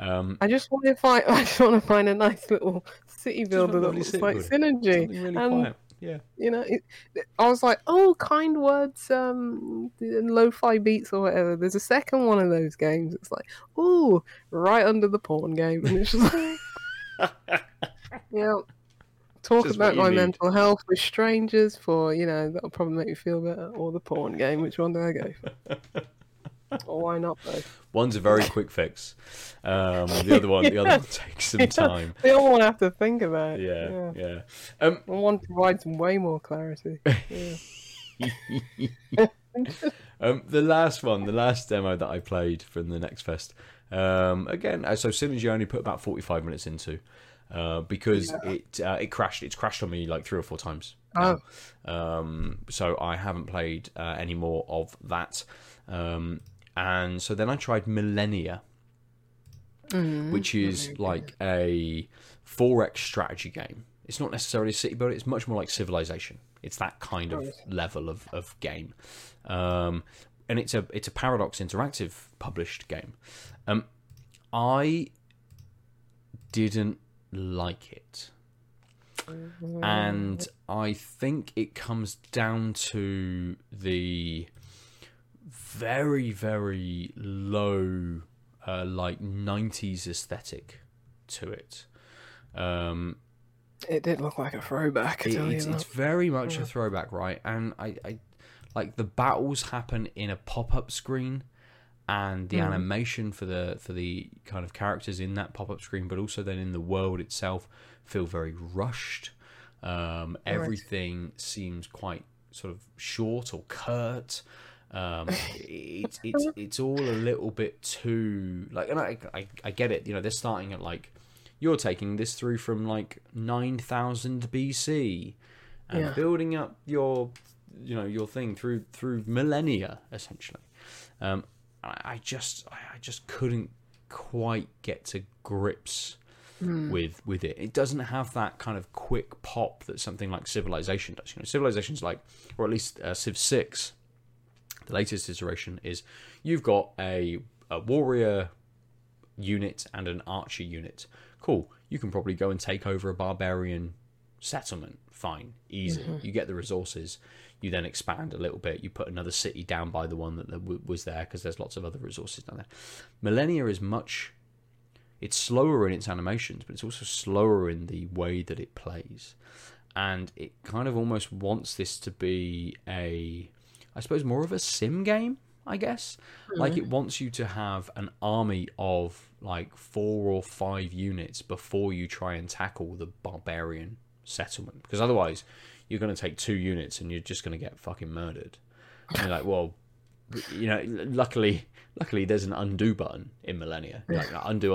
I just want to find a nice little city builder that looks like Synergy. Really quiet. Yeah. I was like, oh, Kind Words, and Lo-Fi Beats or whatever. There's a second one of those games. It's right under the porn game, and it's just talk just about my mental health with strangers for, that'll probably make me feel better. Or the porn game, which one do I go for? Or why not though? One's a very quick fix. The other one takes some time. They all have to think about it. Yeah. One provides way more clarity. Yeah. The last demo that I played from the Next Fest. So Synergy I only put about 45 minutes into, because it crashed. It's crashed on me 3 or 4 times. So I haven't played any more of that. And so then I tried Millennia, which is a 4X strategy game. It's not necessarily a city builder. It's much more like Civilization. It's that kind of level of game. And it's a Paradox Interactive published game. I didn't like it. And I think it comes down to the very, very low like 90s aesthetic to it. It did look like a throwback. It's very much a throwback, right? And I like the battles happen in a pop-up screen, and the animation for the kind of characters in that pop-up screen, but also then in the world itself, feel very rushed. Everything seems quite sort of short or curt. It's all a little bit too like, and I get it. You know, they're starting at like. You're taking this through from like 9,000 BC and building up your thing through millennia essentially. I just couldn't quite get to grips with it. It doesn't have that kind of quick pop that something like Civilization does. You know, Civilization's like, or at least Civ 6, the latest iteration is you've got a warrior unit and an archer unit. Cool, you can probably go and take over a barbarian settlement. Fine, easy. You get the resources, you then expand a little bit, you put another city down by the one that was there because there's lots of other resources down there. Millennia is it's slower in its animations, but it's also slower in the way that it plays. And it kind of almost wants this to be more of a sim game, I guess. Like it wants you to have an army of like 4 or 5 units before you try and tackle the barbarian settlement, because otherwise you're going to take 2 units and you're just going to get fucking murdered. And you're like, well, you know, luckily there's an undo button in Millennia. You're like, undo.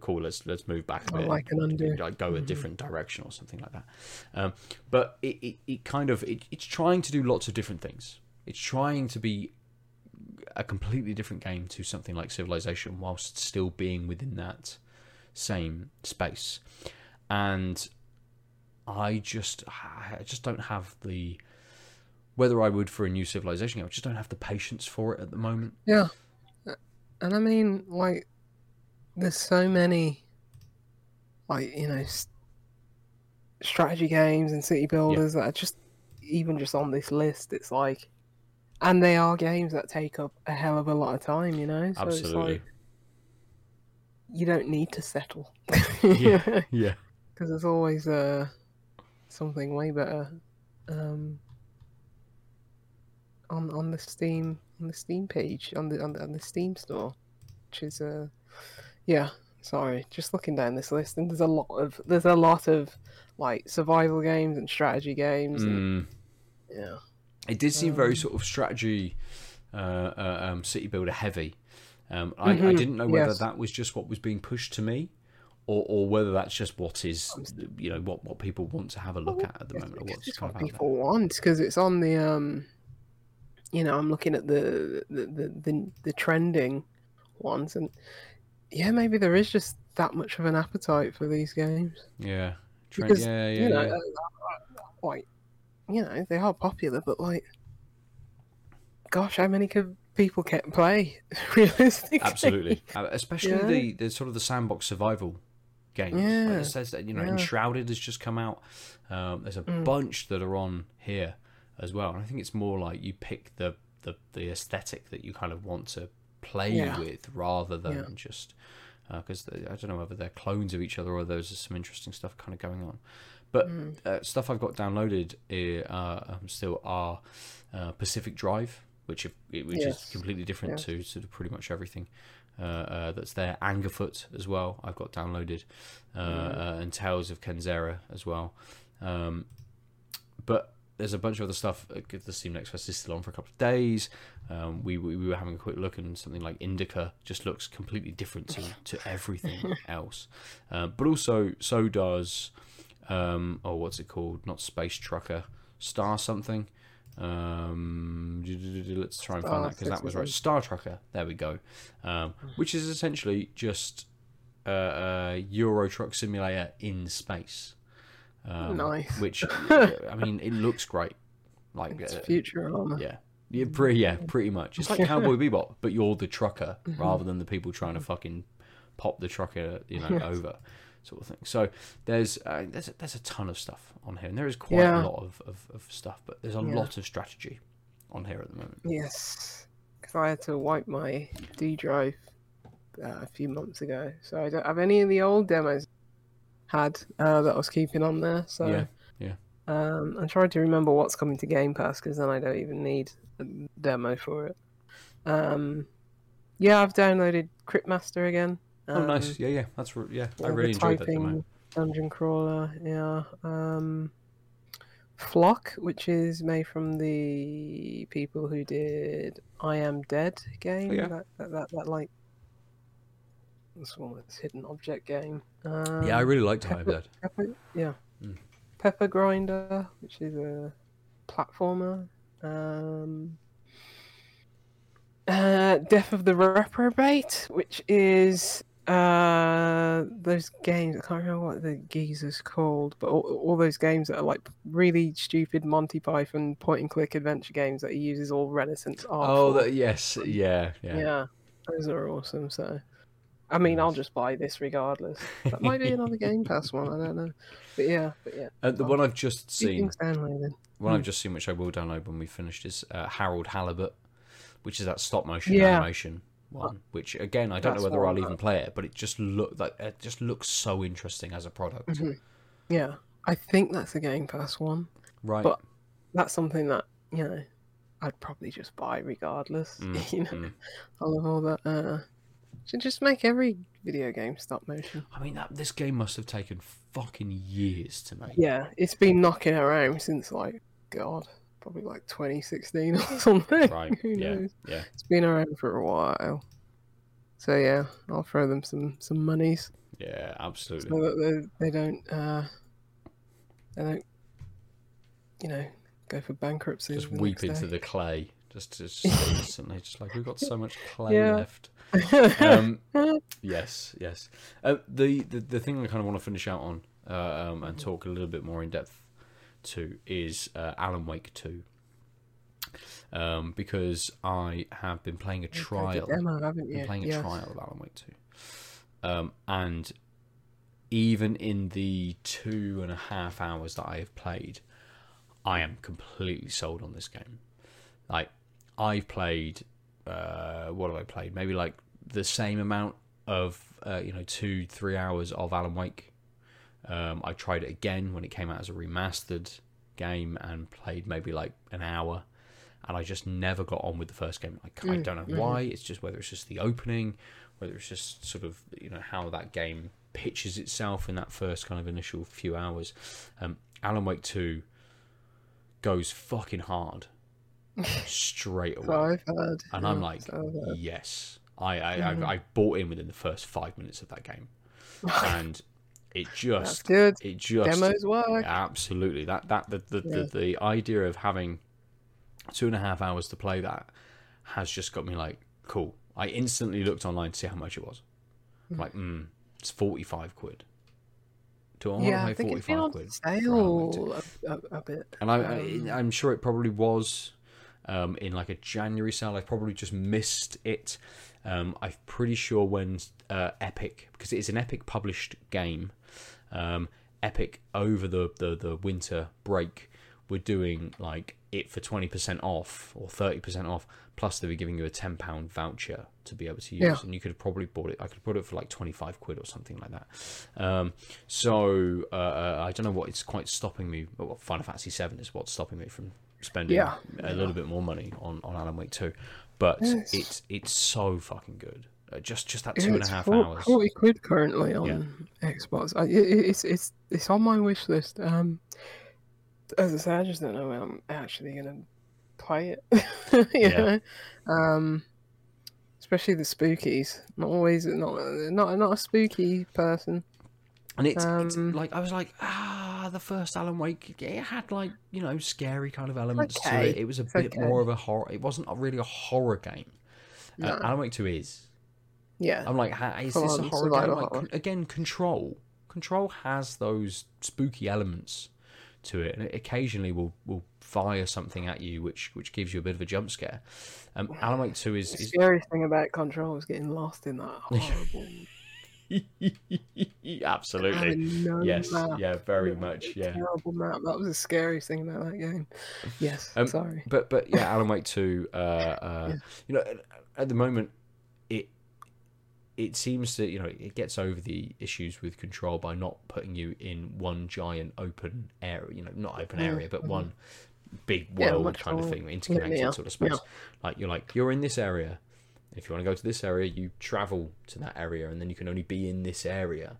Cool, let's move back a bit. I like an undo. Like go a different direction or something like that. But it's trying to do lots of different things. It's trying to be a completely different game to something like Civilization whilst still being within that same space. And I just don't have whether I would for a new Civilization game, I just don't have the patience for it at the moment. Yeah. And I mean, like, there's so many, like, you know, strategy games and city builders that are just, even just on this list, it's like, and they are games that take up a hell of a lot of time, you know? So absolutely. It's like, you don't need to settle. Yeah. Because there's always something way better on the Steam page, on the Steam store, which is just looking down this list, and there's a lot of like survival games and strategy games and It did seem very sort of strategy, city builder heavy. I didn't know whether that was just what was being pushed to me, or whether that's just what is, you know, what people want to have a look at the moment. Or what's what people want, because it's on the, you know, I'm looking at the trending ones, and yeah, maybe there is just that much of an appetite for these games. Yeah, because you know, like. You know, they are popular, but like, gosh, how many people can play realistically? Absolutely, especially the sort of the sandbox survival games. Yeah, like it says that, you know, Enshrouded has just come out. There's a bunch that are on here as well, and I think it's more like you pick the aesthetic that you kind of want to play with, rather than just because I don't know whether they're clones of each other or there's some interesting stuff kind of going on. But stuff I've got downloaded still are Pacific Drive, which is completely different to sort of pretty much everything that's there. Angerfoot as well, I've got downloaded, and Tales of Kenzera as well. But there's a bunch of other stuff. The Steam Next Fest is still on for a couple of days. We were having a quick look, and something like Indica just looks completely different to everything else. But also, so does... what's it called? Not Space Trucker, Star something. Let's try and find that, because that was right. Star Trucker. There we go. Which is essentially just Euro Truck Simulator in space. Nice. Which I mean, it looks great. Like it's Futurama. Pretty much. It's like Cowboy Bebop, but you're the trucker rather than the people trying to fucking pop the trucker, you know, over. Sort of thing. So there's a ton of stuff on here, and there is quite a lot of stuff, but there's a lot of strategy on here at the moment. Yes, because I had to wipe my D drive a few months ago, so I don't have any of the old demos had that I was keeping on there. So yeah. I'm trying to remember what's coming to Game Pass, because then I don't even need a demo for it. Yeah, I've downloaded Cryptmaster again. Oh, nice. Yeah, that's I really enjoyed that demo. Dungeon Crawler, yeah. Flock, which is made from the people who did I Am Dead game. Oh, yeah. That like this one with this hidden object game. I really liked I Am Dead. Pepper Grinder, which is a platformer. Death of the Reprobate, which is those games, I can't remember what the geezer's called, but all those games that are like really stupid Monty Python point and click adventure games that he uses all Renaissance art. Yeah, those are awesome. So I mean, I'll just buy this regardless. That might be another Game Pass one, I don't know, but yeah. The one I've just seen, which I will download when we finish, is Harold Halibut, which is that stop motion animation one, which again I don't know whether I'll even play it, but it just looks so interesting as a product. Mm-hmm. Yeah, I think that's a Game Pass one, right? But that's something that I'd probably just buy regardless. I love all that. Should just make every video game stop motion. I mean, this game must have taken fucking years to make. Yeah, it's been knocking around since probably like 2016 or something. Right. Who knows? Yeah. It's been around for a while. So yeah, I'll throw them some monies. Yeah, absolutely. So that they don't go for bankruptcy. Just weep into the clay. Just instantly, just like, we've got so much clay left. Yes. The thing I kind of want to finish out on and talk a little bit more in depth to is Alan Wake 2, because I have been playing a trial. A trial of Alan Wake 2, and even in the 2.5 hours that I have played, I am completely sold on this game. Like, I've played what have I played? Maybe like the same amount of 2-3 hours of Alan Wake. I tried it again when it came out as a remastered game and played maybe like an hour, and I just never got on with the first game. Like, I don't know why. It's just whether it's just the opening, whether it's just sort of how that game pitches itself in that first kind of initial few hours. Alan Wake 2 goes fucking hard straight away, and I'm like, yes, I bought in within the first 5 minutes of that game, and it just demos work. Absolutely. The idea of having 2.5 hours to play that has just got me like, cool. I instantly looked online to see how much it was. I'm like, it's 45 quid. Do I want to pay 45 quid? Sale a bit. And I'm sure it probably was in like a January sale. I probably just missed it. I'm pretty sure when Epic, because it is an Epic published game, Epic over the winter break were doing like it for 20% off or 30% off, plus they were giving you a £10 voucher to be able to use, and you could have probably bought it. I could have bought it for like 25 quid or something like that. I don't know what it's quite stopping me. Well, Final Fantasy VII is what's stopping me from spending a little bit more money on Alan Wake 2. But it's so fucking good. Just that 2.5 hours. 40 quid currently on Xbox. It's on my wish list. As I say, I just don't know when I'm actually gonna play it. you know? Especially the spookies. Not a spooky person. And it's like, I was like, the first Alan Wake, it had like, scary kind of elements to it. It was a bit more of a horror. It wasn't really a horror game. No. Alan Wake 2 is. Yeah. I'm like, is this a horror game? Like, again, Control. Control has those spooky elements to it, and it occasionally will fire something at you which gives you a bit of a jump scare. Alan Wake 2 is... The scariest thing about Control is getting lost in that horrible... Absolutely. Yes. Map. Yeah. Very much. Yeah. Terrible map. That was the scariest thing about that game. Yes. Sorry. But yeah, Alan Wake 2. At the moment, it seems that, you know, it gets over the issues with Control by not putting you in one giant open area, you know, not open area, but one big world kind of thing, interconnected sort of space. Like, you're in this area. If you want to go to this area, you travel to that area, and then you can only be in this area.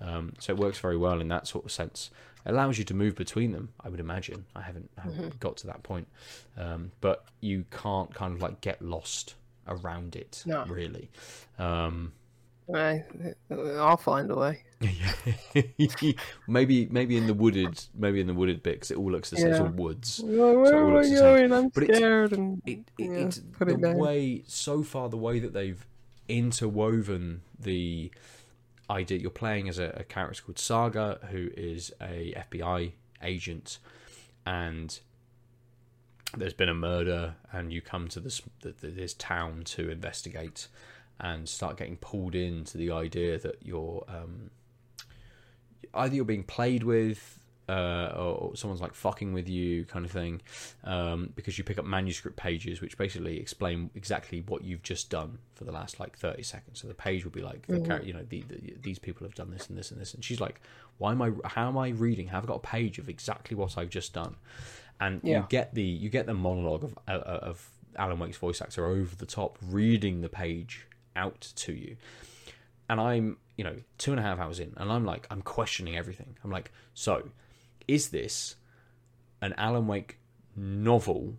So it works very well in that sort of sense. It allows you to move between them, I would imagine. I haven't got to that point. But you can't kind of like get lost around it, really. I'll find a way. maybe in the wooded, bit, because it all looks the same. It's all woods. Where am I going? I'm scared. The way that they've interwoven the idea, you're playing as a character called Saga, who is a FBI agent, and there's been a murder, and you come to this town to investigate, and start getting pulled into the idea that you're either you're being played with, or someone's like fucking with you, kind of thing, because you pick up manuscript pages which basically explain exactly what you've just done for the last like 30 seconds. So the page will be like, these people have done this and this and this, and she's like, how am I reading? Have I got a page of exactly what I've just done? And you get the monologue of Alan Wake's voice actor over the top reading the page out to you, and I'm 2.5 hours in, and I'm questioning everything. I'm like, so is this an Alan Wake novel,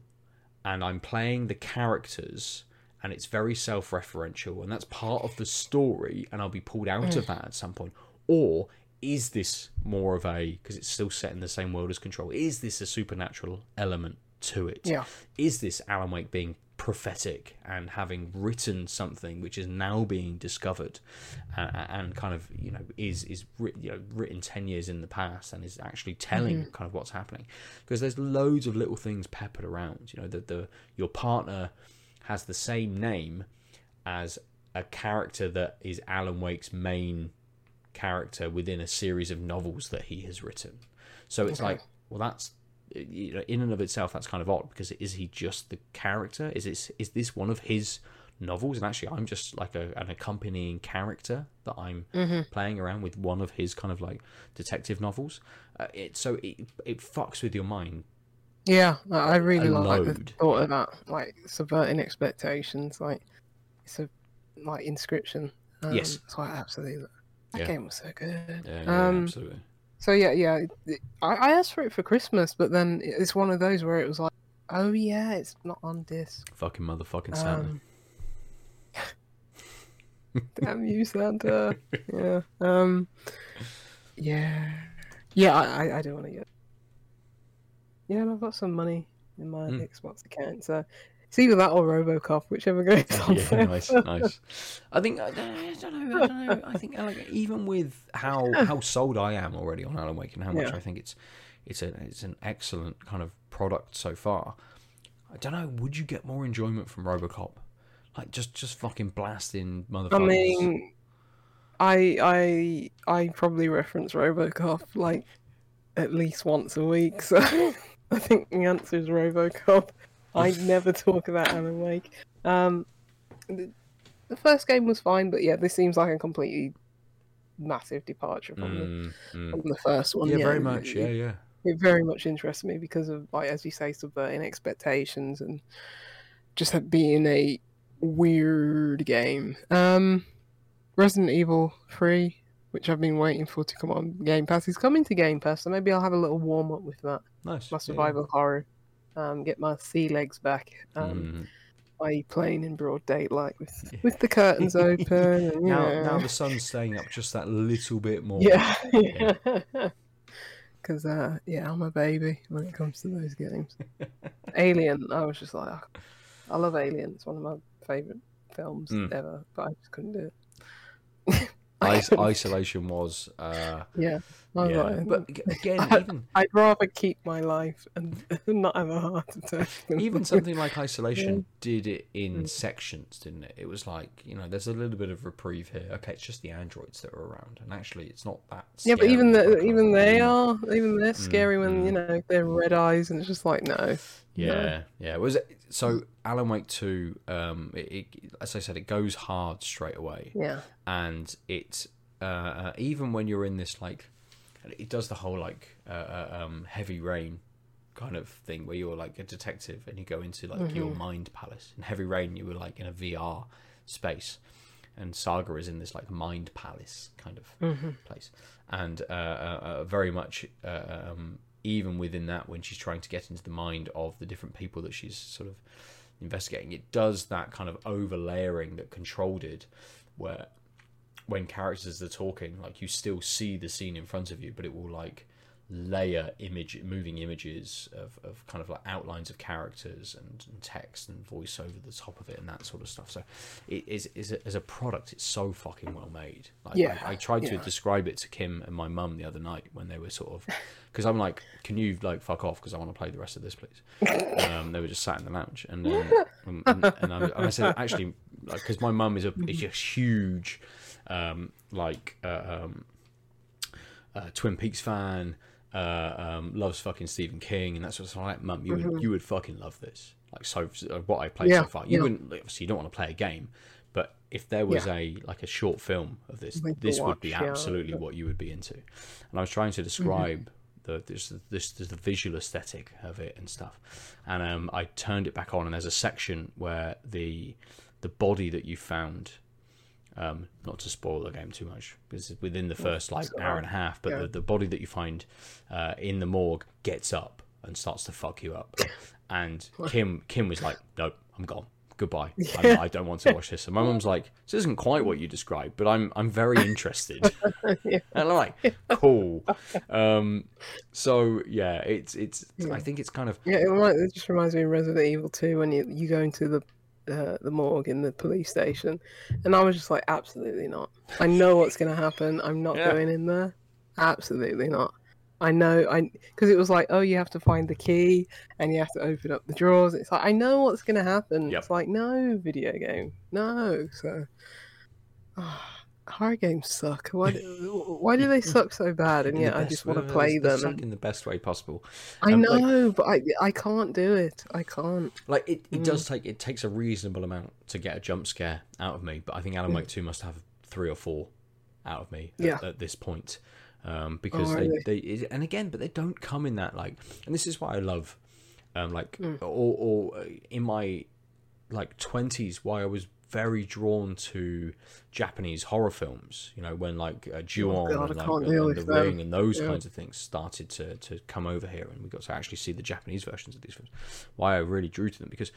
and I'm playing the characters, and it's very self-referential, and that's part of the story, and I'll be pulled out of that at some point? Or is this more of a, because it's still set in the same world as Control, is this a supernatural element to it? Is this Alan Wake being prophetic and having written something which is now being discovered, and kind of is written 10 years in the past, and is actually telling kind of what's happening? Because there's loads of little things peppered around. Your partner has the same name as a character that is Alan Wake's main character within a series of novels that he has written. So it's like, well, that's, in and of itself, that's kind of odd, because is he just the character? Is this one of his novels? And actually, I'm just like an accompanying character that I'm playing around with one of his kind of like detective novels. It fucks with your mind. Yeah, I really like the thought of that, like subverting expectations. Like it's a inscription. Yes, so absolutely. That game was so good. Yeah, absolutely. So I asked for it for Christmas, but then it's one of those where it was like, oh yeah, it's not on disc. Fucking motherfucking Santa. Damn you, Santa. Yeah. I don't want to get. Yeah, and I've got some money in my Xbox account, so it's either that or RoboCop, whichever goes on. Yeah, nice. I think I don't know. I think, like, even with how sold I am already on Alan Wake and how much I think it's an excellent kind of product so far, I don't know. Would you get more enjoyment from RoboCop? Like just fucking blasting motherfuckers. I mean, I probably reference RoboCop like at least once a week, so I think the answer is RoboCop. I never talk about Alan Wake. The first game was fine, but this seems like a completely massive departure from the first one. Yeah, very much. It very much interests me because of, like, as you say, subverting expectations and just being a weird game. Resident Evil 3, which I've been waiting for to come on Game Pass, is coming to Game Pass, so maybe I'll have a little warm up with that. Nice. My survival horror. Get my sea legs back by playing in broad daylight with the curtains open. And, now the sun's staying up just that little bit more. Yeah, because I'm a baby when it comes to those games. Alien, I was just like, I love Alien. It's one of my favourite films ever, but I just couldn't do it. Isolation was my life. But again, I'd rather keep my life and not have a heart attack. Even something like Isolation did it in sections, didn't it? It was like, you know, there's a little bit of reprieve here. Okay, it's just the androids that are around, and actually, it's not that. Scary. Yeah, but even they're scary when you know they're red eyes, and it's just like no. Yeah. Was it so? Alan Wake 2, as I said, it goes hard straight away. Yeah, and it even when you're in this like, it does the whole like Heavy Rain kind of thing where you're like a detective and you go into like your mind palace. In Heavy Rain, you were like in a VR space, and Saga is in this like mind palace kind of place, and very much. Even within that, when she's trying to get into the mind of the different people that she's sort of investigating, it does that kind of overlayering that Control did, where when characters are talking, like you still see the scene in front of you, but it will like layer moving images of kind of like outlines of characters and text and voice over the top of it and that sort of stuff. So it is as a product, it's so fucking well made. Like, I tried to describe it to Kim and my mum the other night when they were sort of, because I'm like, can you like fuck off because I want to play the rest of this, please. They were just sat in the lounge and I said, actually, because like, my mum is a huge Twin Peaks fan. Loves fucking Stephen King and that sort of stuff. Like, mum, you would fucking love this. Like, so what I played so far, you wouldn't. Obviously, you don't want to play a game, but if there was a short film of this, would be absolutely what you would be into. And I was trying to describe the visual aesthetic of it and stuff. And I turned it back on, and there's a section where the body that you found. Not to spoil the game too much, because it's within the first like hour and a half, but the body that you find in the morgue gets up and starts to fuck you up, and Kim was like, nope, I'm gone, goodbye, I don't want to watch this. And my mum's like, this isn't quite what you described, but I'm very interested. And I'm like, cool. So yeah, it's I think it's kind of it just reminds me of Resident Evil 2 when you go into the morgue in the police station, and I was just like, absolutely not. I know what's going to happen. I'm not going in there. Absolutely not. I know. Because it was like, oh, you have to find the key and you have to open up the drawers. It's like, I know what's going to happen. Yep. It's like, no, video game, no. So horror games suck. Why do they suck so bad? And I just want to play them. Suck in the best way possible. I know, like, but I can't do it. I can't. Like it does take. It takes a reasonable amount to get a jump scare out of me. But I think Alan Wake 2 must have 3 or 4 out of me at this point, because they and again, but they don't come in that like. And this is why I love, or in my like 20s, why I was very drawn to Japanese horror films, you know, when like Ju-on and The Ring and those kinds of things started to come over here, and we got to actually see the Japanese versions of these films. Why I really drew to them, because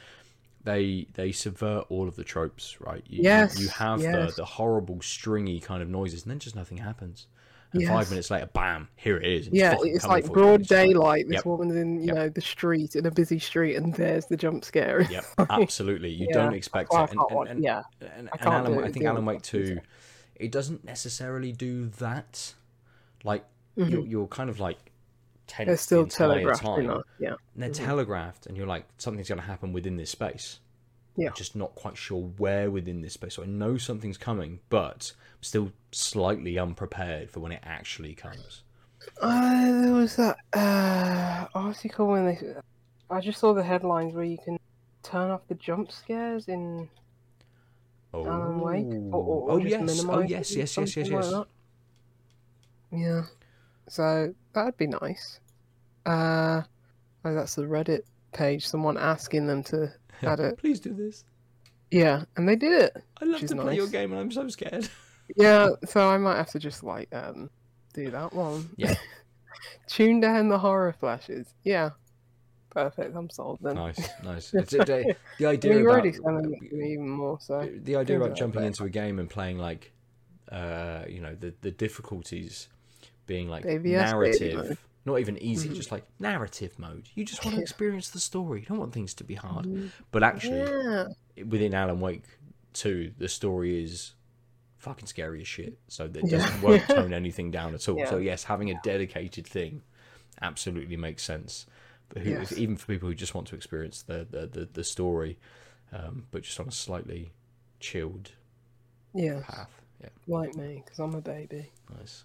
they subvert all of the tropes, right? You have the horrible stringy kind of noises, and then just nothing happens. And 5 minutes later, bam! Here it is. It's like broad daylight. This woman's in, you know, the street, in a busy street, and there's the jump scare. Yep, absolutely. You don't expect it. I think Alan Wake 2, it doesn't necessarily do that. Like you're kind of like tense. They're still telegraphed. And they're telegraphed, and you're like, something's going to happen within this space. Yeah. I'm just not quite sure where within this space. So I know something's coming, but I'm still slightly unprepared for when it actually comes. There was that article when I just saw the headlines where you can turn off the jump scares in Alan Wake. Yes. Like yeah. So that'd be nice. That's the Reddit page. Someone asking them to add it. Please do this. Yeah, and they did it. I'd love to play your game, and I'm so scared. Yeah, so I might have to just like do that one. Yeah. Tune down the horror flashes. Yeah. Perfect. I'm sold then. Nice. The idea you're already selling it to me even more. So the idea about jumping into a game and playing like you know the difficulties being like narrative. Not even easy, just like narrative mode. You just want to experience the story. You don't want things to be hard. But actually, within Alan Wake 2, the story is fucking scary as shit. So that doesn't won't tone anything down at all. Yeah. So yes, having a dedicated thing absolutely makes sense. But who, even for people who just want to experience the story, but just on a slightly chilled path. Yeah. Like me, because I'm a baby. Nice.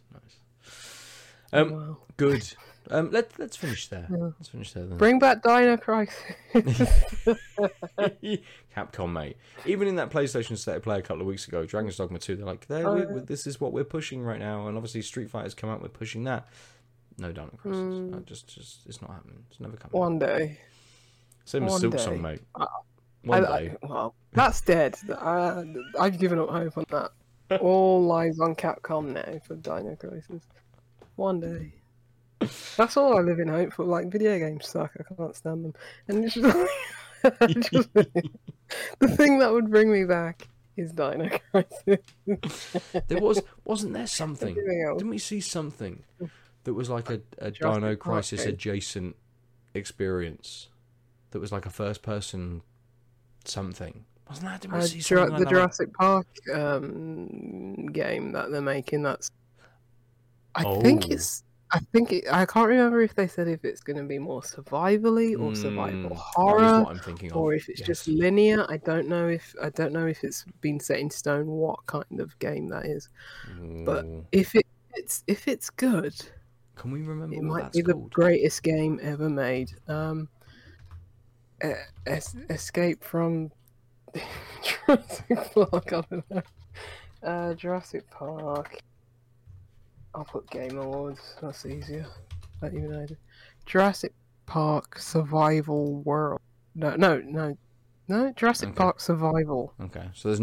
Wow. Good. Let's finish there. Yeah. Let's finish there then. Bring back Dino Crisis. Capcom, mate. Even in that PlayStation State of Play a couple of weeks ago, Dragon's Dogma 2, they're like, this is what we're pushing right now, and obviously Street Fighter's come out, we're pushing that. No Dino Crisis. No, just it's not happening. It's never coming. One day. Same as Silk Song, mate. One day. Well, that's dead. I've given up hope on that. All eyes on Capcom now for Dino Crisis. One day. That's all I live in hope for. Like, video games suck. I can't stand them. And it's just the thing that would bring me back is Dino Crisis. Wasn't there something? Didn't we see something that was like a Dino Crisis adjacent experience? That was like a first person something. Wasn't that? Did we see something like the Jurassic Park game that they're making? That's. I think I can't remember if they said if it's going to be more survivally or survival horror, what I'm thinking of. Or if it's just linear. I don't know if it's been set in stone what kind of game that is. Ooh. But if it's good, can we remember? It might be called the greatest game ever made. Escape from Jurassic Park. I don't know. Jurassic Park. I'll put Game Awards, that's easier. I don't even know. Jurassic Park Survival World. No, Jurassic Park Survival. Okay, so there's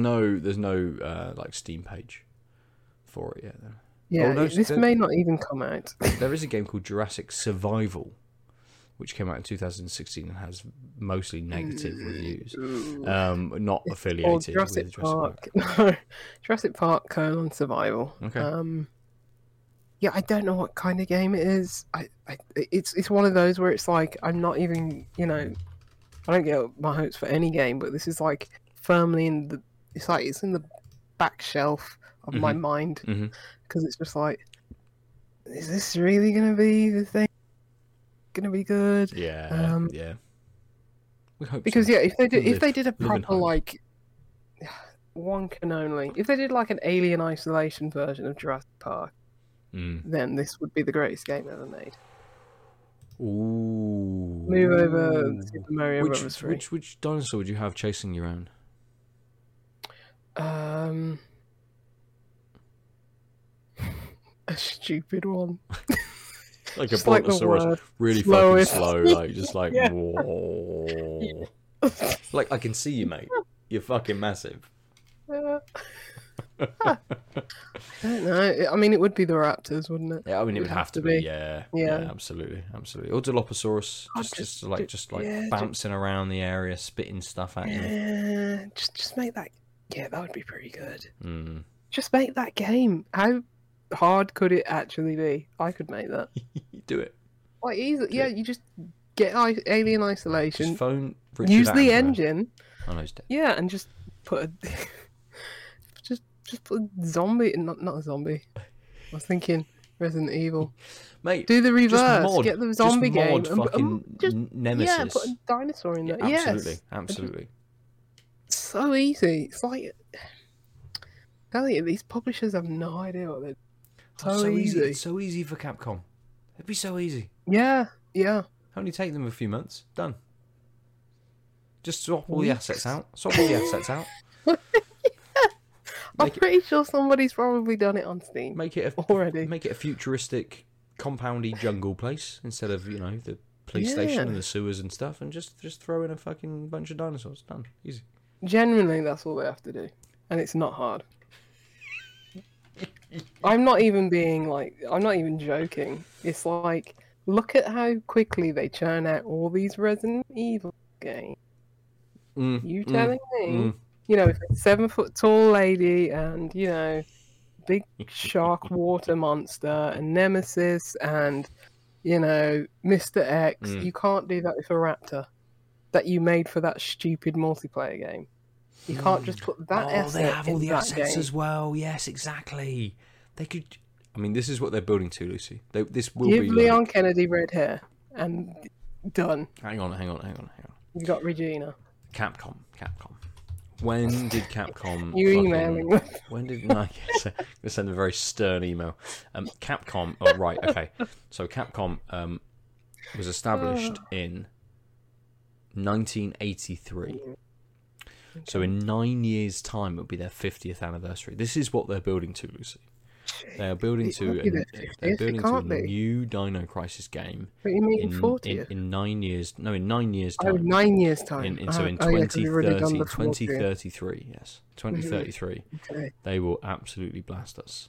no like Steam page for it yet then. Yeah, this may not even come out. There is a game called Jurassic Survival, which came out in 2016 and has mostly negative reviews. Not it's affiliated with Jurassic Park. No, Jurassic Park : Survival. Okay. Yeah, I don't know what kind of game it is. It's one of those where it's like, I'm not even, I don't get my hopes for any game, but this is like firmly in the, it's like it's in the back shelf of my mind, because it's just like, is this really going to be the thing? Going to be good? Yeah, yeah. We hope because if they did a proper like, one can only, if they did like an Alien Isolation version of Jurassic Park, then this would be the greatest game ever made. Ooh. Move over Super Mario Brothers 3. Which dinosaur would you have chasing you around? A stupid one. Like a brontosaurus, like really slowest. Fucking slow, like just like whoa. Like, I can see you, mate. You're fucking massive. Yeah. I don't know. I mean, it would be the raptors, wouldn't it? Yeah, I mean, it would have to be. Yeah, absolutely. Or Dilophosaurus, just bouncing around the area, spitting stuff at you. Yeah, just make that. Yeah, that would be pretty good. Just make that game. How hard could it actually be? I could make that. Do it. Like easily. Yeah, you just get Alien Isolation. Just phone Richard use the engine. I know he's dead. Yeah, and just put a. Just put a zombie, not a zombie. I was thinking Resident Evil. Mate, do the reverse. Get the zombie game. Just Nemesis. Yeah, put a dinosaur in there. Yeah, absolutely. So easy. It's like, tell you, these publishers have no idea what they're. So easy. It's so easy for Capcom. It'd be so easy. Yeah. Only take them a few months. Done. Just swap all the assets out. I'm pretty sure somebody's probably done it on Steam. Make it a futuristic, compoundy jungle place instead of the police station and the sewers and stuff, and just throw in a fucking bunch of dinosaurs. Done, easy. Generally, that's all they have to do, and it's not hard. I'm not even joking. It's like, look at how quickly they churn out all these Resident Evil games. You telling me? If a 7 foot tall lady and, big shark water monster and Nemesis and, Mr. X, you can't do that with a raptor that you made for that stupid multiplayer game. You can't just put that asset. They have all the assets game. As well. Yes, exactly. They could. I mean, this is what they're building to, Lucy. This will be Leon Kennedy red hair and done. Hang on. You got Regina. Capcom. When did Capcom? You emailing me? I'm gonna send a very stern email. Capcom. Oh, right. Okay. So Capcom was established in 1983. So in 9 years' time, it'll be their 50th anniversary. This is what they're building to, Lucy. They are building to a new Dino Crisis game. What do you mean 40th? In 9 years. No, in 9 years' time. Oh, 9 years' time. In 2033. Yes, 2033. Okay. They will absolutely blast us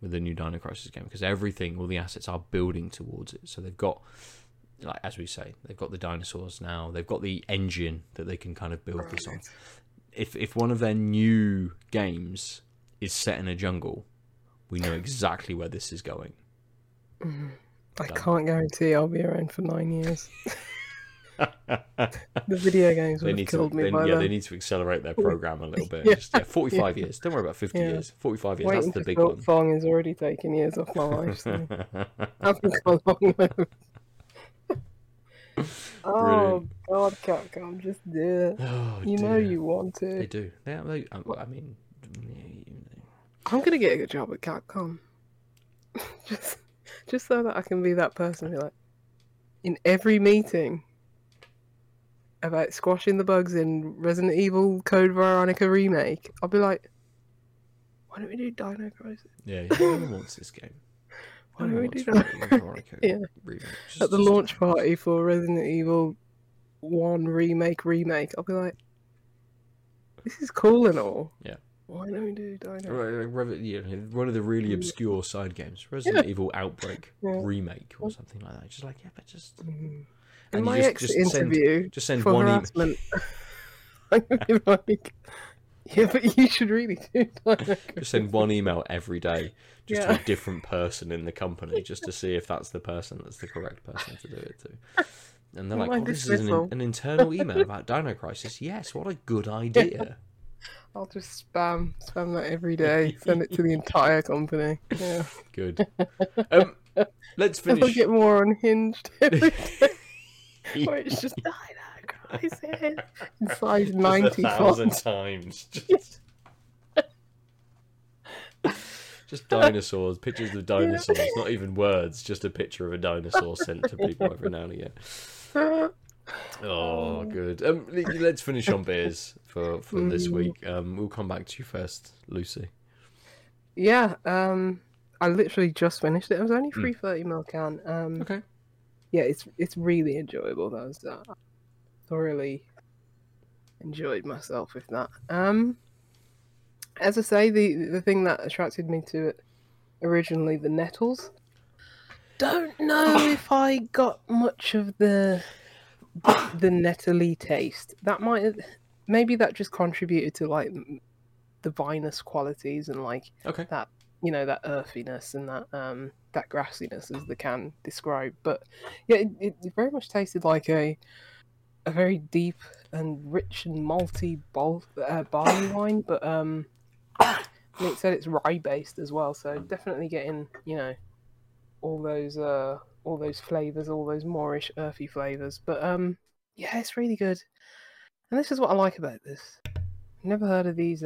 with the new Dino Crisis game because all the assets are building towards it. So they've got, like as we say, they've got the dinosaurs now. They've got the engine that they can kind of build this on. If one of their new games is set in a jungle, we know exactly where this is going. I can't guarantee I'll be around for 9 years. The video games would have killed me by then. Yeah, they need to accelerate their program a little bit. Yeah. 45 years. Don't worry about 50 years. 45 years, that's the big one. Waiting for Nettles is already taking years off my life. So haven't gone long enough. Oh, God, Capcom, just do it. Oh, you know you want to. They do. I mean... I'm going to get a good job at Capcom. just so that I can be that person who, like, in every meeting about squashing the bugs in Resident Evil Code Veronica Remake, I'll be like, why don't we do Dino Crisis? Yeah, no one wants this game. Why don't we do Dino Veronica Remake? At the launch party for Resident Evil 1 Remake, I'll be like, this is cool and all. Yeah. Why don't we do Dino? One of the really obscure side games, Resident Evil Outbreak Remake or something like that. Just like, yeah, but just. Mm. And my exit interview, send for one harassment. Email. Like, yeah, but you should really do Dino. Just send one email every day, just to a different person in the company, just to see if that's the person that's the correct person to do it to. And they're like, this is an internal email about Dino Crisis. Yes, what a good idea. Yeah. I'll just spam that every day. Send it to the entire company. Yeah. Good. Let's finish. I'll get more unhinged every day. Where it's just Dino Crisis in size 90 font. 1,000 times. Just dinosaurs. Pictures of dinosaurs. Not even words. Just a picture of a dinosaur sent to people every now and again. Oh, good. Let's finish on beers for this week. We'll come back to you first, Lucy. Yeah, I literally just finished it. It was only 330ml can. Okay. Yeah, it's really enjoyable. I thoroughly enjoyed myself with that. As I say, the thing that attracted me to it originally, the nettles. Don't know if I got much of the nettly taste. That might have, maybe that just contributed to like the vinous qualities and like that, you know, that earthiness and that grassiness as the can described. But yeah, it very much tasted like a very deep and rich and malty barley wine. But it said it's rye based as well, so definitely getting, you know, all those flavours, all those moorish, earthy flavours. But, yeah, it's really good. And this is what I like about this. Never heard of these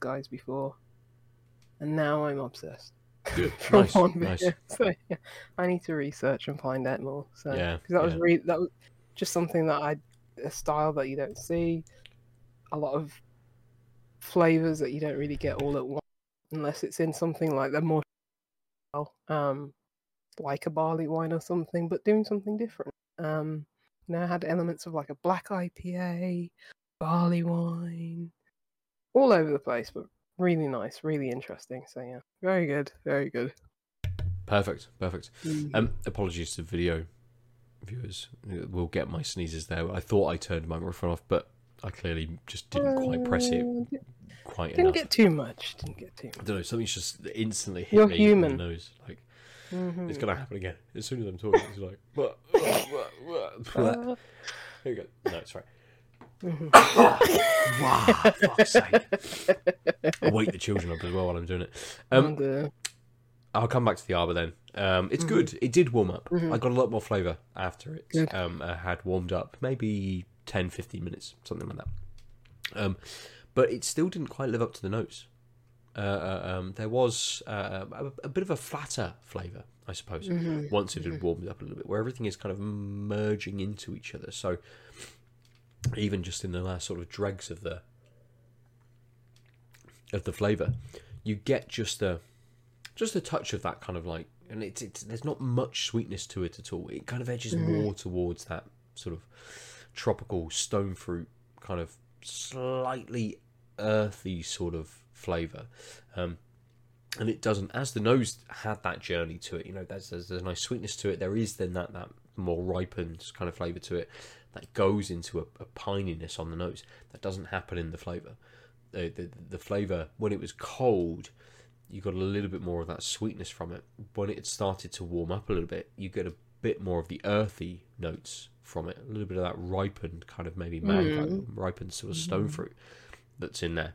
guys before. And now I'm obsessed. Good. Nice. So, yeah, I need to research and find out more. So, yeah. Because that was just something that a style that you don't see. A lot of flavours that you don't really get all at once. Unless it's in something like the more... like a barley wine or something, but doing something different. Now I had elements of like a black IPA, barley wine, all over the place, but really nice, really interesting. So yeah, very good. Perfect. Apologies to video viewers. We'll get my sneezes there. I thought I turned my microphone off, but I clearly just didn't quite press it quite enough. Didn't get too much. I don't know, something's just instantly hit me in the nose. Like, it's going to happen again. As soon as I'm talking, it's like... There we go. No, it's right. Wow, fuck's sake. I'll wake the children up as well while I'm doing it. I'll come back to the Arbor then. It's good. It did warm up. I got a lot more flavour after it had warmed up. Maybe 10, 15 minutes, something like that. But it still didn't quite live up to the notes. There was a bit of a flatter flavour, I suppose, once it had warmed up a little bit, where everything is kind of merging into each other. So even just in the last sort of dregs of the flavour, you get just a touch of that kind of like, and it's there's not much sweetness to it at all. It kind of edges more towards that sort of tropical stone fruit kind of slightly earthy sort of flavour, and it doesn't, as the nose had that journey to it, you know, there's a nice sweetness to it. There is then that more ripened kind of flavour to it that goes into a pininess on the nose that doesn't happen in the flavour. The flavour, when it was cold, you got a little bit more of that sweetness from it. When it started to warm up a little bit, you get a bit more of the earthy notes from it, a little bit of that ripened kind of maybe mango, ripened sort of stone fruit that's in there.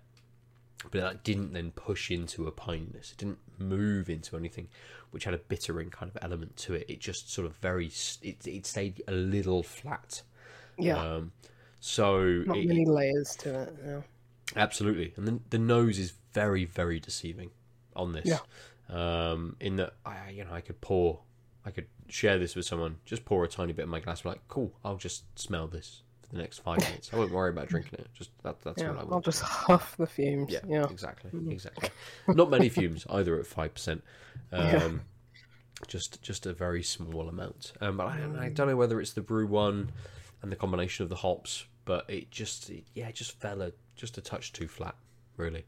But that didn't then push into a pininess. It didn't move into anything which had a bittering kind of element to it. It just sort of it stayed a little flat. Yeah. So not many layers to it. No. Absolutely. And then the nose is very, very deceiving on this. Yeah. In that, I could share this with someone, just pour a tiny bit in my glass. We're like, cool, I'll just smell this for the next 5 minutes. I won't worry about drinking it. Just that's what I want. I'll just huff the fumes. Yeah, yeah. Exactly. Not many fumes either at 5%. Just a very small amount. But I don't know whether it's the brew one and the combination of the hops, but it just fell a touch too flat, really.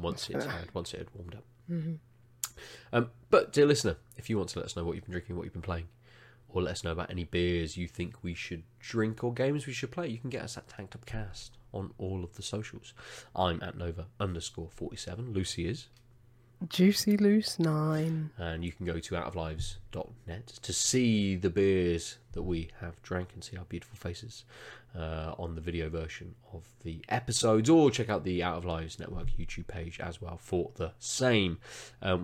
Once it had warmed up. Mm-hmm. But dear listener, if you want to let us know what you've been drinking, what you've been playing, or let us know about any beers you think we should drink or games we should play, you can get us at Tanked Up Cast on all of the socials. I'm at Nova_47. Lucy is JuicyLoose9. And you can go to outoflives.net to see the beers that we have drank and see our beautiful faces on the video version of the episodes, or check out the Out of Lives Network YouTube page as well for the same.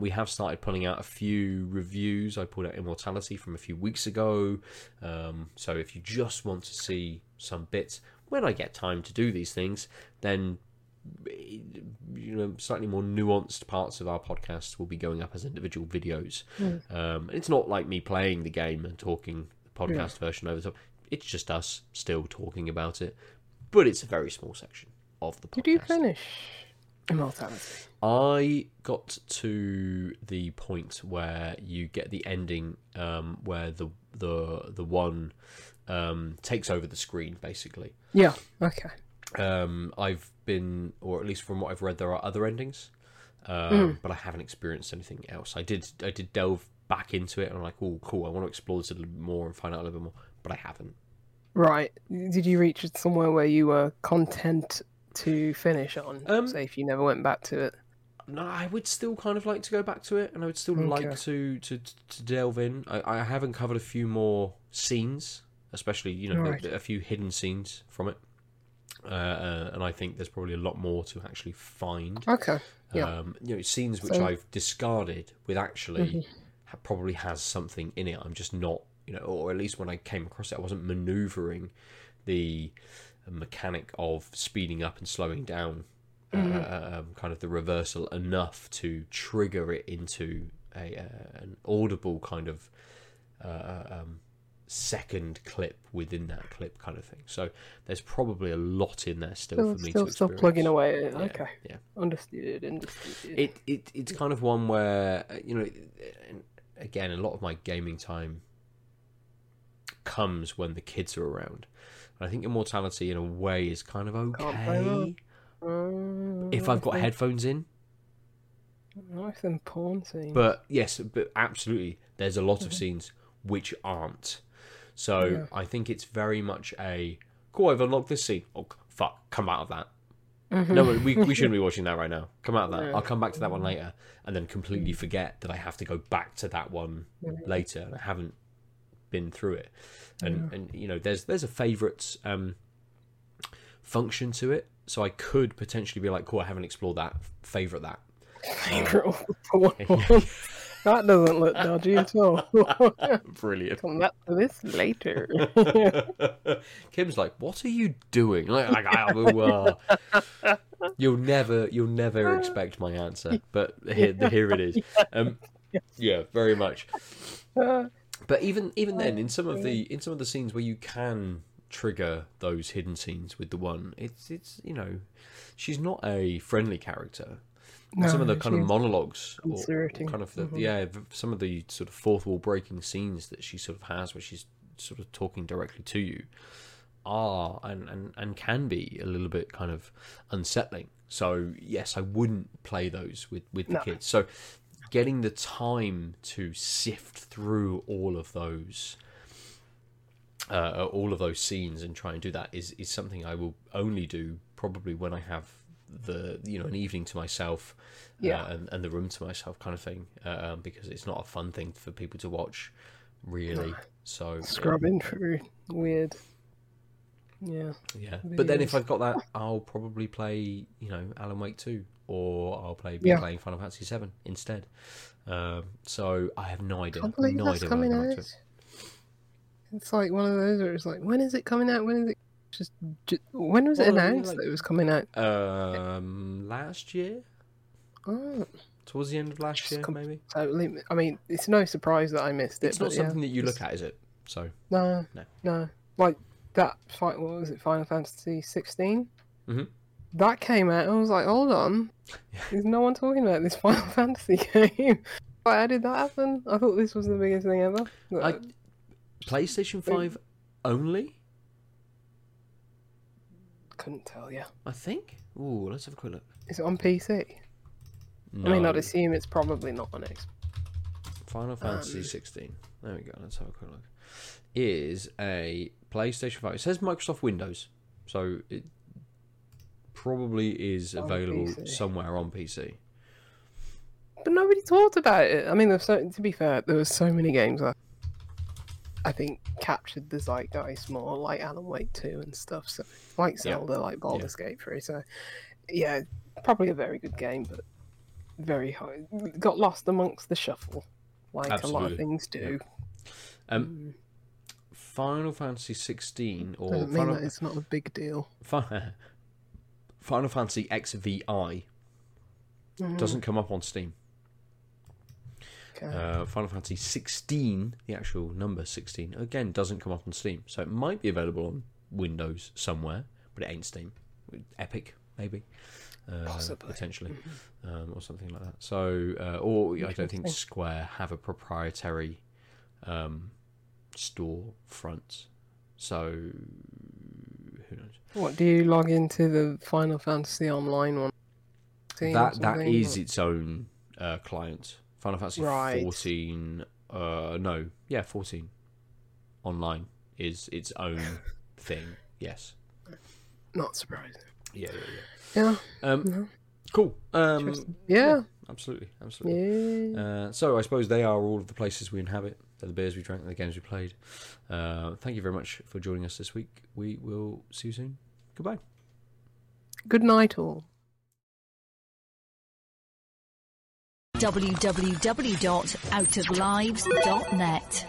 We have started pulling out a few reviews. I pulled out Immortality from a few weeks ago. So if you just want to see some bits, when I get time to do these things, then slightly more nuanced parts of our podcast will be going up as individual videos. It's not like me playing the game and talking the podcast version over the top. It's just us still talking about it, but it's a very small section of the podcast. Did you finish Immortality? I got to the point where you get the ending where the one takes over the screen, basically. Yeah, okay. I've been, or at least from what I've read, there are other endings, but I haven't experienced anything else. I did delve back into it, and I'm like, oh, cool, I want to explore this a little bit more and find out a little bit more, but I haven't. Right. Did you reach somewhere where you were content to finish on, say if you never went back to it? No, I would still kind of like to go back to it, and I would still like to delve in. I haven't covered a few more scenes, especially, a few hidden scenes from it. And I think there's probably a lot more to actually find. Okay. Yeah. Scenes which I've discarded with actually probably has something in it. I'm just not, or at least when I came across it, I wasn't manoeuvring the mechanic of speeding up and slowing down, kind of the reversal enough to trigger it into an audible kind of second clip within that clip kind of thing. So there's probably a lot in there still for me to experience. Still plugging away. Yeah, okay. Yeah. Understood. It's kind of one where, again, a lot of my gaming time comes when the kids are around. And I think Immortality in a way is kind of okay. If I've got headphones in. Nice and porn scenes. But yes, but absolutely. There's a lot of scenes which aren't. So I think it's very much cool, I've unlocked this scene. Oh, fuck, come out of that. No, we shouldn't be watching that right now. Come out of that. I'll come back to that one later, and then completely forget that I have to go back to that one later, and I haven't been through it. And there's a favourite function to it. So I could potentially be like, cool, I haven't explored that. Favorite that. That doesn't look dodgy at all. Brilliant. Come back to this later. Kim's like, "What are you doing?" Like, you'll never expect my answer, but here it is. Yeah, very much. But even then, in some of the scenes where you can trigger those hidden scenes with the one, it's you know, she's not a friendly character. No, some of the kind of monologues or kind of the, some of the sort of fourth wall breaking scenes that she sort of has where she's sort of talking directly to you are and can be a little bit kind of unsettling. So yes, I wouldn't play those with the kids. So getting the time to sift through all of those scenes and try and do that is something I will only do probably when I have an evening to myself, and the room to myself kind of thing, because it's not a fun thing for people to watch, really. So scrubbing through weird, videos. But then if I've got that, I'll probably play Alan Wake 2, or I'll be playing Final Fantasy 7 instead. So I have no idea. I have no idea coming out. It's like one of those where it's like, when is it coming out? When was it announced that it was coming out? Last year? Oh. Towards the end of last year, maybe? Totally. I mean, it's no surprise that I missed it. It's not something that you look at, is it? So No. Like, that fight, what was it, Final Fantasy 16? Mm-hmm. That came out, and I was like, hold on. There's no one talking about this Final Fantasy game. Like, how did that happen? I thought this was the biggest thing ever. PlayStation 5 only? Couldn't tell you. I think. Ooh, let's have a quick look. Is it on PC? No. I mean, I'd assume it's probably not on Xbox. Final Fantasy 16. There we go. Let's have a quick look. Is a PlayStation 5. It says Microsoft Windows, so it probably is available somewhere on PC. But nobody talked about it. I mean, to be fair, there were so many games that I think captured the zeitgeist more, like Alan Wake 2 and stuff, so like Zelda, like Baldur's Gate 3. So, yeah, probably a very good game, but very high. Got lost amongst the shuffle, like a lot of things do. Yeah. Final Fantasy 16 or doesn't mean that it's not a big deal. Final Fantasy XVI doesn't come up on Steam. Final Fantasy 16, the actual number 16, again doesn't come up on Steam, so it might be available on Windows somewhere, but it ain't Steam. Epic, maybe, potentially, or something like that. So, or I don't think Square have a proprietary store front. So, who knows? What do you log into the Final Fantasy Online one? That is its own client. Final Fantasy 14, 14 online is its own thing, yes. Not surprising. Yeah. Cool. Yeah. Absolutely. Yeah. So I suppose they are all of the places we inhabit, they're the beers we drank, the games we played. Thank you very much for joining us this week. We will see you soon. Goodbye. Good night, all. www.outoflives.net